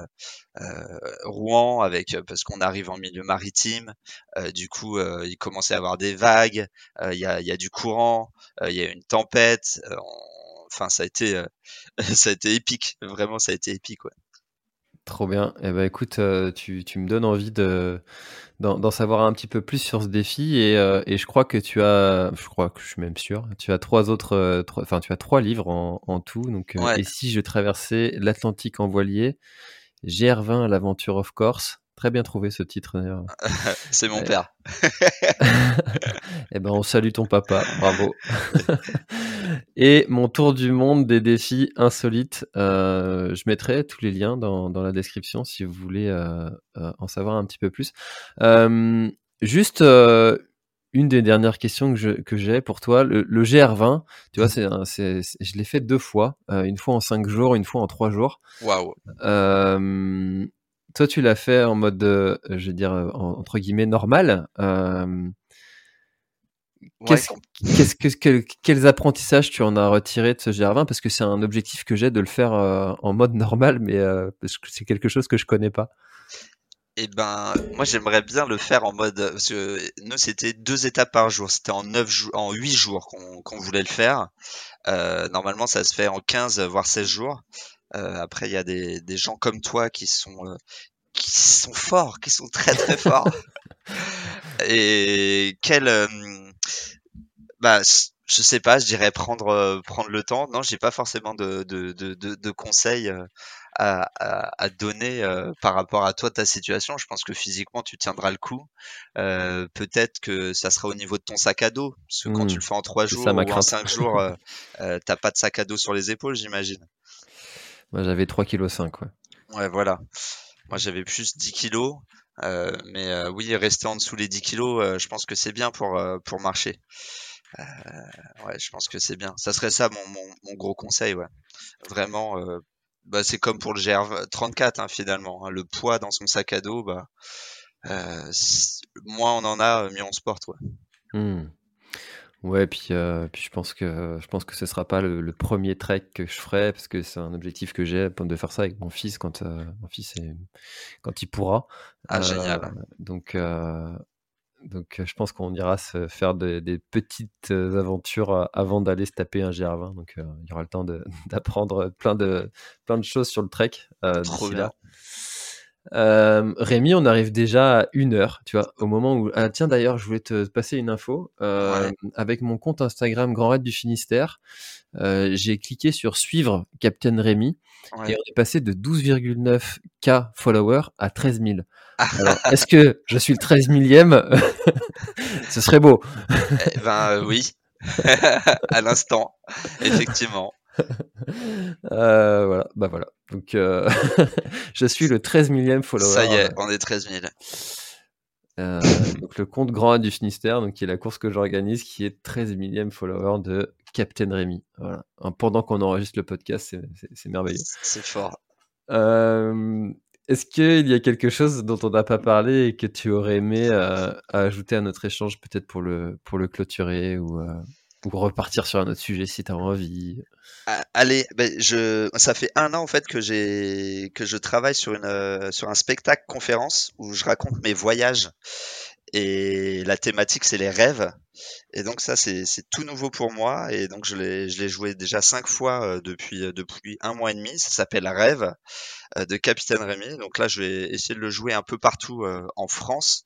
euh, Rouen, avec parce qu'on arrive en milieu maritime. Euh, du coup, euh, il commençait à avoir des vagues. Il euh, y, a, y a du courant. Il euh, y a une tempête. Euh, on... Enfin, ça a été, euh, ça a été épique. Vraiment, ça a été épique. Ouais. Trop bien. Eh ben, écoute, euh, tu, tu me donnes envie de, d'en, d'en savoir un petit peu plus sur ce défi et, euh, et je crois que tu as, je crois que je suis même sûr, tu as trois autres, trois, enfin tu as trois livres en, en tout. Donc, ouais. euh, et si je traversais l'Atlantique en voilier, G R vingt, l'aventure of course. Très bien trouvé ce titre. D'ailleurs. C'est mon père. Eh ben, on salue ton papa. Bravo. Et mon tour du monde des défis insolites. Euh, je mettrai tous les liens dans, dans la description si vous voulez euh, euh, en savoir un petit peu plus. Euh, juste euh, une des dernières questions que, je, que j'ai pour toi. Le, le G R vingt, tu vois, c'est, c'est, c'est, je l'ai fait deux fois. Euh, une fois en cinq jours, une fois en trois jours. Waouh. Toi, tu l'as fait en mode, euh, je veux dire, entre guillemets, normal. Euh, qu'est-ce, ouais. qu'est-ce, qu'est-ce, quel, quels apprentissages tu en as retiré de ce G R vingt ? Parce que c'est un objectif que j'ai de le faire euh, en mode normal, mais euh, parce que c'est quelque chose que je connais pas. Eh ben, moi, j'aimerais bien le faire en mode... Parce que nous, c'était deux étapes par jour. C'était en neuf jou- en huit jours qu'on, qu'on voulait le faire. Euh, normalement, ça se fait en quinze, voire seize jours. Euh, après, il y a des, des gens comme toi qui sont, euh, qui sont forts, qui sont très très forts. Et quel, euh, bah, je sais pas, je dirais prendre, euh, prendre le temps. Non, j'ai pas forcément de, de, de, de, de conseils euh, à, à, à donner euh, par rapport à toi, ta situation. Je pense que physiquement, tu tiendras le coup. Euh, peut-être que ça sera au niveau de ton sac à dos. Parce que mmh, quand tu le fais en trois jours ou en cinq jours, euh, euh, t'as pas de sac à dos sur les épaules, j'imagine. Moi, j'avais trois virgule cinq kilos. Ouais. ouais, voilà. Moi, j'avais plus dix kilos. Euh, mais euh, oui, rester en dessous les dix kilos, euh, je pense que c'est bien pour, euh, pour marcher. Euh, ouais, je pense que c'est bien. Ça serait ça, mon, mon, mon gros conseil. Ouais. Vraiment, euh, bah, c'est comme pour le G R trente-quatre, hein, finalement. Hein, le poids dans son sac à dos, bah, euh, moins on en a, mieux on se porte. Ouais. Mmh. Ouais, puis, euh, puis je pense que je pense que ce sera pas le, le premier trek que je ferai parce que c'est un objectif que j'ai de faire ça avec mon fils quand euh, mon fils est, quand il pourra. Ah euh, génial. Donc euh, donc je pense qu'on ira se faire des, des petites aventures avant d'aller se taper un G R vingt. Donc euh, il y aura le temps de, d'apprendre plein de plein de choses sur le trek. Euh, Trop bien. Là. Euh, Rémi, on arrive déjà à une heure, tu vois, au moment où... Ah, tiens, d'ailleurs, je voulais te passer une info. Euh, ouais. Avec mon compte Instagram Grand Raid du Finistère, euh, j'ai cliqué sur suivre Capitaine Rémi ouais. et on est passé de douze virgule neuf mille followers à treize mille. Alors, est-ce que je suis le treize millième ? Ce serait beau. Eh ben euh, oui, à l'instant, effectivement. euh, voilà, bah voilà. Donc, euh... je suis le treize millième follower. Ça y est, on est treize mille. Euh, donc, le compte Grand Raid du Finistère, donc, qui est la course que j'organise, qui est treize millième follower de Capitaine Rémy. Voilà. Pendant qu'on enregistre le podcast, c'est, c'est, c'est merveilleux. C'est fort. Euh, est-ce qu'il y a quelque chose dont on n'a pas parlé et que tu aurais aimé euh, à ajouter à notre échange, peut-être pour le, pour le clôturer ou. Euh... Pour repartir sur un autre sujet si t'as envie. Allez, ben je, ça fait un an en fait que j'ai que je travaille sur une sur un spectacle conférence où je raconte mes voyages et la thématique c'est les rêves et donc ça c'est c'est tout nouveau pour moi et donc je l'ai je l'ai joué déjà cinq fois depuis depuis un mois et demi. Ça s'appelle Rêve de Capitaine Rémy. Donc là je vais essayer de le jouer un peu partout euh, en France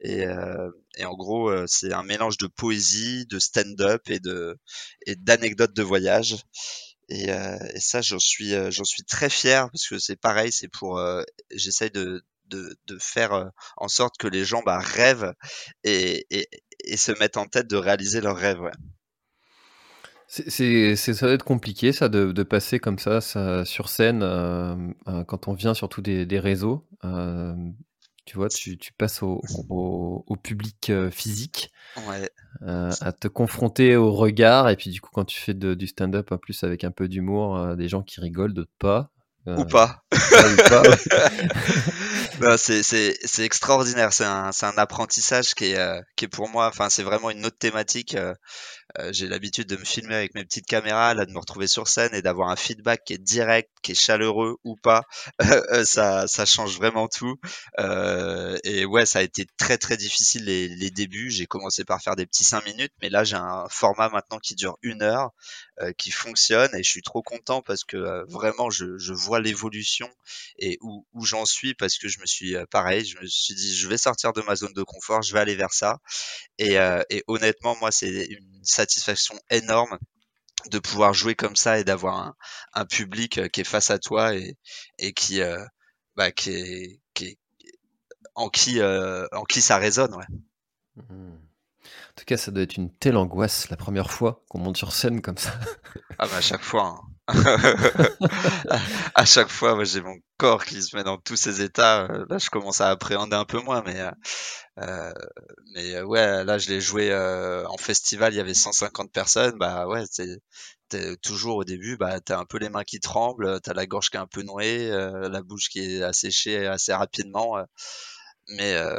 et euh, et en gros euh, c'est un mélange de poésie, de stand-up et de et d'anecdotes de voyage et, euh, et ça j'en suis euh, j'en suis très fier parce que c'est pareil c'est pour euh, j'essaye de de de faire en sorte que les gens bah, rêvent et et et se mettent en tête de réaliser leurs rêves. Ouais. C'est, c'est, c'est, ça doit être compliqué, ça, de, de passer comme ça, ça sur scène, euh, euh, quand on vient surtout des, des réseaux. Euh, tu vois, tu, tu passes au, au, au public euh, physique, ouais. euh, à te confronter au regard. Et puis, du coup, quand tu fais de, du stand-up, en plus, avec un peu d'humour, euh, des gens qui rigolent, d'autres pas. Euh, ou pas. Ouais, ou pas ouais. Non, c'est, c'est, c'est extraordinaire, c'est un, c'est un apprentissage qui est, euh, qui est pour moi, enfin c'est vraiment une autre thématique euh, Euh, j'ai l'habitude de me filmer avec mes petites caméras, là de me retrouver sur scène et d'avoir un feedback qui est direct, qui est chaleureux ou pas, euh, ça, ça change vraiment tout. Euh, et ouais, ça a été très très difficile les, les débuts. J'ai commencé par faire des petits cinq minutes, mais là j'ai un format maintenant qui dure une heure, euh, qui fonctionne, et je suis trop content parce que euh, vraiment je, je vois l'évolution et où, où j'en suis, parce que je me suis euh, pareil, je me suis dit je vais sortir de ma zone de confort, je vais aller vers ça. Et, euh, et honnêtement, moi c'est une satisfaction énorme de pouvoir jouer comme ça et d'avoir un, un public qui est face à toi et, et qui, euh, bah, qui, est, qui est, en qui, euh, en qui ça résonne. Ouais. Mmh. En tout cas, ça doit être une telle angoisse la première fois qu'on monte sur scène comme ça. Ah bah à chaque fois. Hein. à chaque fois, moi, j'ai mon corps qui se met dans tous ses états. Là, je commence à appréhender un peu moins, mais euh, mais ouais, là, je l'ai joué euh, en festival. Il y avait cent cinquante personnes. Bah ouais, c'est t'es toujours au début, bah t'as un peu les mains qui tremblent, t'as la gorge qui est un peu nouée, euh, la bouche qui est asséchée assez rapidement. Euh, Mais, euh,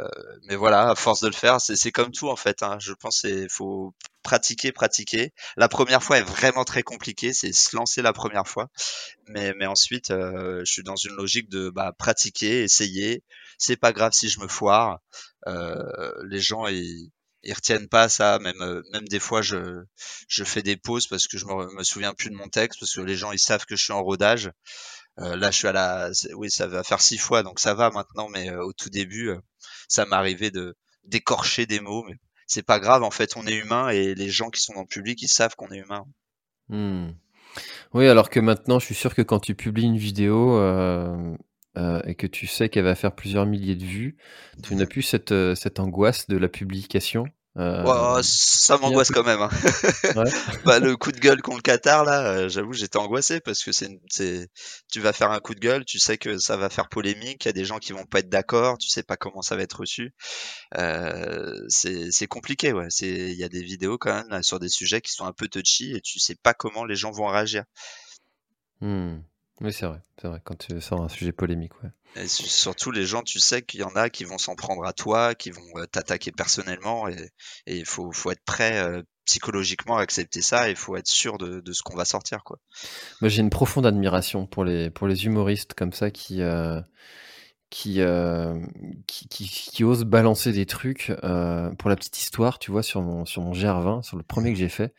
mais voilà, à force de le faire, c'est, c'est comme tout en fait. Hein. Je pense qu'il faut pratiquer, pratiquer. La première fois est vraiment très compliquée, c'est se lancer la première fois. Mais, mais ensuite, euh, je suis dans une logique de bah, pratiquer, essayer. C'est pas grave si je me foire. Euh, les gens, ils, ils retiennent pas ça. Même, même des fois, je, je fais des pauses parce que je me, me souviens plus de mon texte, parce que les gens, ils savent que je suis en rodage. Euh, là, je suis à la, oui, ça va faire six fois, donc ça va maintenant. Mais euh, au tout début, euh, ça m'arrivait de d'écorcher des mots, mais c'est pas grave. En fait, on est humain et les gens qui sont dans le public, ils savent qu'on est humain. Mmh. Oui, alors que maintenant, je suis sûr que quand tu publies une vidéo euh, euh, et que tu sais qu'elle va faire plusieurs milliers de vues, tu n'as plus cette euh, cette angoisse de la publication. Euh... Wow, ça m'angoisse quand même. Hein. Ouais. Bah, le coup de gueule contre le Qatar, là, j'avoue, j'étais angoissé parce que c'est, c'est, tu vas faire un coup de gueule, tu sais que ça va faire polémique, il y a des gens qui vont pas être d'accord, tu sais pas comment ça va être reçu. Euh, c'est, c'est compliqué, ouais. C'est, il y a des vidéos quand même là, sur des sujets qui sont un peu touchy et tu sais pas comment les gens vont réagir. Hmm. Oui, c'est vrai, c'est vrai, quand tu sors un sujet polémique, ouais. Et surtout, les gens, tu sais qu'il y en a qui vont s'en prendre à toi, qui vont t'attaquer personnellement, et il faut, faut être prêt euh, psychologiquement à accepter ça, et il faut être sûr de, de ce qu'on va sortir, quoi. Moi, j'ai une profonde admiration pour les, pour les humoristes comme ça qui... Euh... Qui, euh, qui, qui, qui ose balancer des trucs. Euh, pour la petite histoire, tu vois, sur mon, sur mon G R vingt, sur le premier que j'ai fait,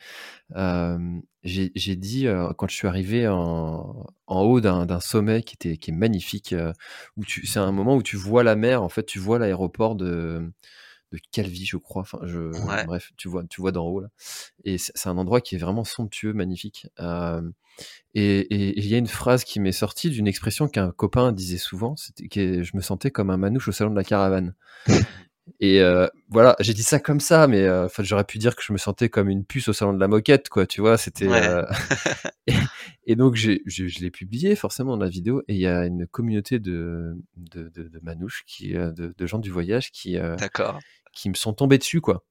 euh, j'ai, j'ai dit, euh, quand je suis arrivé en, en haut d'un, d'un sommet qui, était, qui est magnifique, euh, où tu, c'est un moment où tu vois la mer, en fait, tu vois l'aéroport de, de Calvi, je crois, enfin, je, ouais. Bref, tu vois, tu vois d'en haut, là. Et c'est, c'est un endroit qui est vraiment somptueux, magnifique. Euh, Et il y a une phrase qui m'est sortie d'une expression qu'un copain disait souvent, c'était que je me sentais comme un manouche au salon de la caravane. Et euh, voilà, j'ai dit ça comme ça, mais euh, j'aurais pu dire que je me sentais comme une puce au salon de la moquette, quoi, tu vois, c'était... Ouais. Euh... et, et donc, j'ai, je, je l'ai publié, forcément, dans la vidéo, et il y a une communauté de, de, de, de manouches, qui, de, de gens du voyage qui, euh, qui me sont tombés dessus, quoi.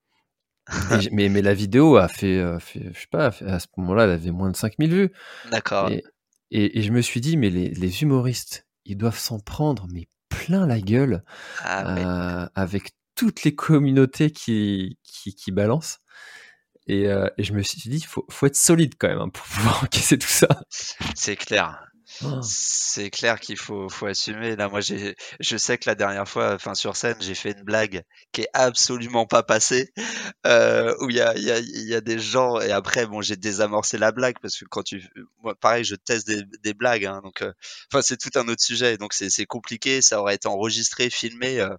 mais, mais la vidéo a fait, euh, fait je sais pas, fait, à ce moment-là, elle avait moins de cinq mille vues. D'accord. Et, et, et je me suis dit, mais les, les humoristes, ils doivent s'en prendre, mais plein la gueule, ah, euh, mais... avec toutes les communautés qui, qui, qui balancent. Et, euh, et je me suis dit, il faut, faut être solide quand même hein, pour pouvoir encaisser tout ça. C'est clair. C'est clair qu'il faut, faut assumer. Là, moi, j'ai, je sais que la dernière fois, enfin sur scène, j'ai fait une blague qui est absolument pas passée, euh, où il y a, il y a, il y a des gens. Et après, bon, j'ai désamorcé la blague parce que quand tu, moi, pareil, je teste des, des blagues, hein, donc, enfin, euh, c'est tout un autre sujet. Donc, c'est, c'est compliqué. Ça aurait été enregistré, filmé. Euh,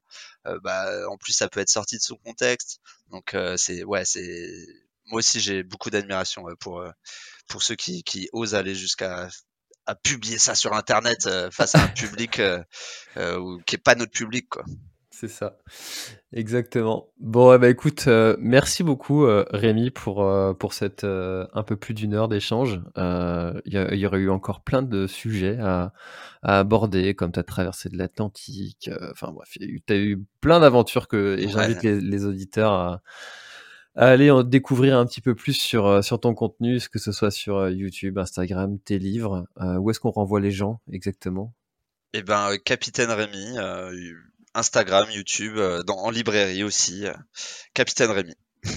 euh, bah, en plus, ça peut être sorti de son contexte. Donc, euh, c'est, ouais, c'est. Moi aussi, j'ai beaucoup d'admiration ouais, pour, euh, pour ceux qui, qui osent aller jusqu'à à publier ça sur Internet euh, face à un public euh, euh, qui n'est pas notre public, quoi. C'est ça, exactement. Bon, eh ben, écoute, euh, merci beaucoup euh, Rémi pour, euh, pour cette euh, un peu plus d'une heure d'échange. Il euh, y, y aurait eu encore plein de sujets à, à aborder, comme tu as traversé de l'Atlantique. Enfin euh, bref, tu as eu plein d'aventures que, et ouais. J'invite les, les auditeurs à... Allez en découvrir un petit peu plus sur, sur ton contenu, que ce soit sur YouTube, Instagram, tes livres. Euh, où est-ce qu'on renvoie les gens exactement ? Eh ben, Capitaine Rémi, euh, Instagram, YouTube, dans, en librairie aussi, euh, Capitaine Rémi.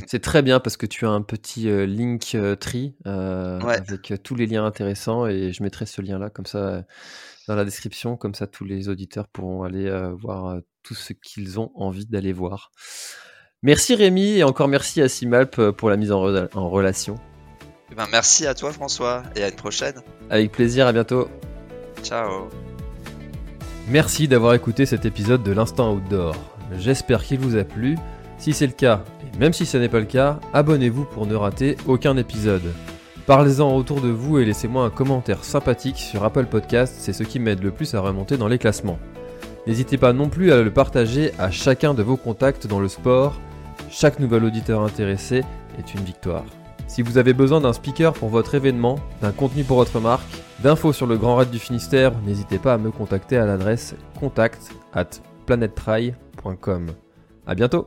C'est très bien parce que tu as un petit euh, link euh, tree euh, ouais. avec euh, tous les liens intéressants, et je mettrai ce lien-là comme ça euh, dans la description, comme ça tous les auditeurs pourront aller euh, voir euh, tout ce qu'ils ont envie d'aller voir. Merci Rémi, et encore merci à Cimalp pour la mise en, re- en relation. Eh ben, merci à toi François, et à une prochaine. Avec plaisir, à bientôt. Ciao. Merci d'avoir écouté cet épisode de l'Instant Outdoor. J'espère qu'il vous a plu. Si c'est le cas, et même si ce n'est pas le cas, abonnez-vous pour ne rater aucun épisode. Parlez-en autour de vous et laissez-moi un commentaire sympathique sur Apple Podcast, c'est ce qui m'aide le plus à remonter dans les classements. N'hésitez pas non plus à le partager à chacun de vos contacts dans le sport. Chaque nouvel auditeur intéressé est une victoire. Si vous avez besoin d'un speaker pour votre événement, d'un contenu pour votre marque, d'infos sur le Grand Raid du Finistère, n'hésitez pas à me contacter à l'adresse contact arobase planète trail point com. A bientôt.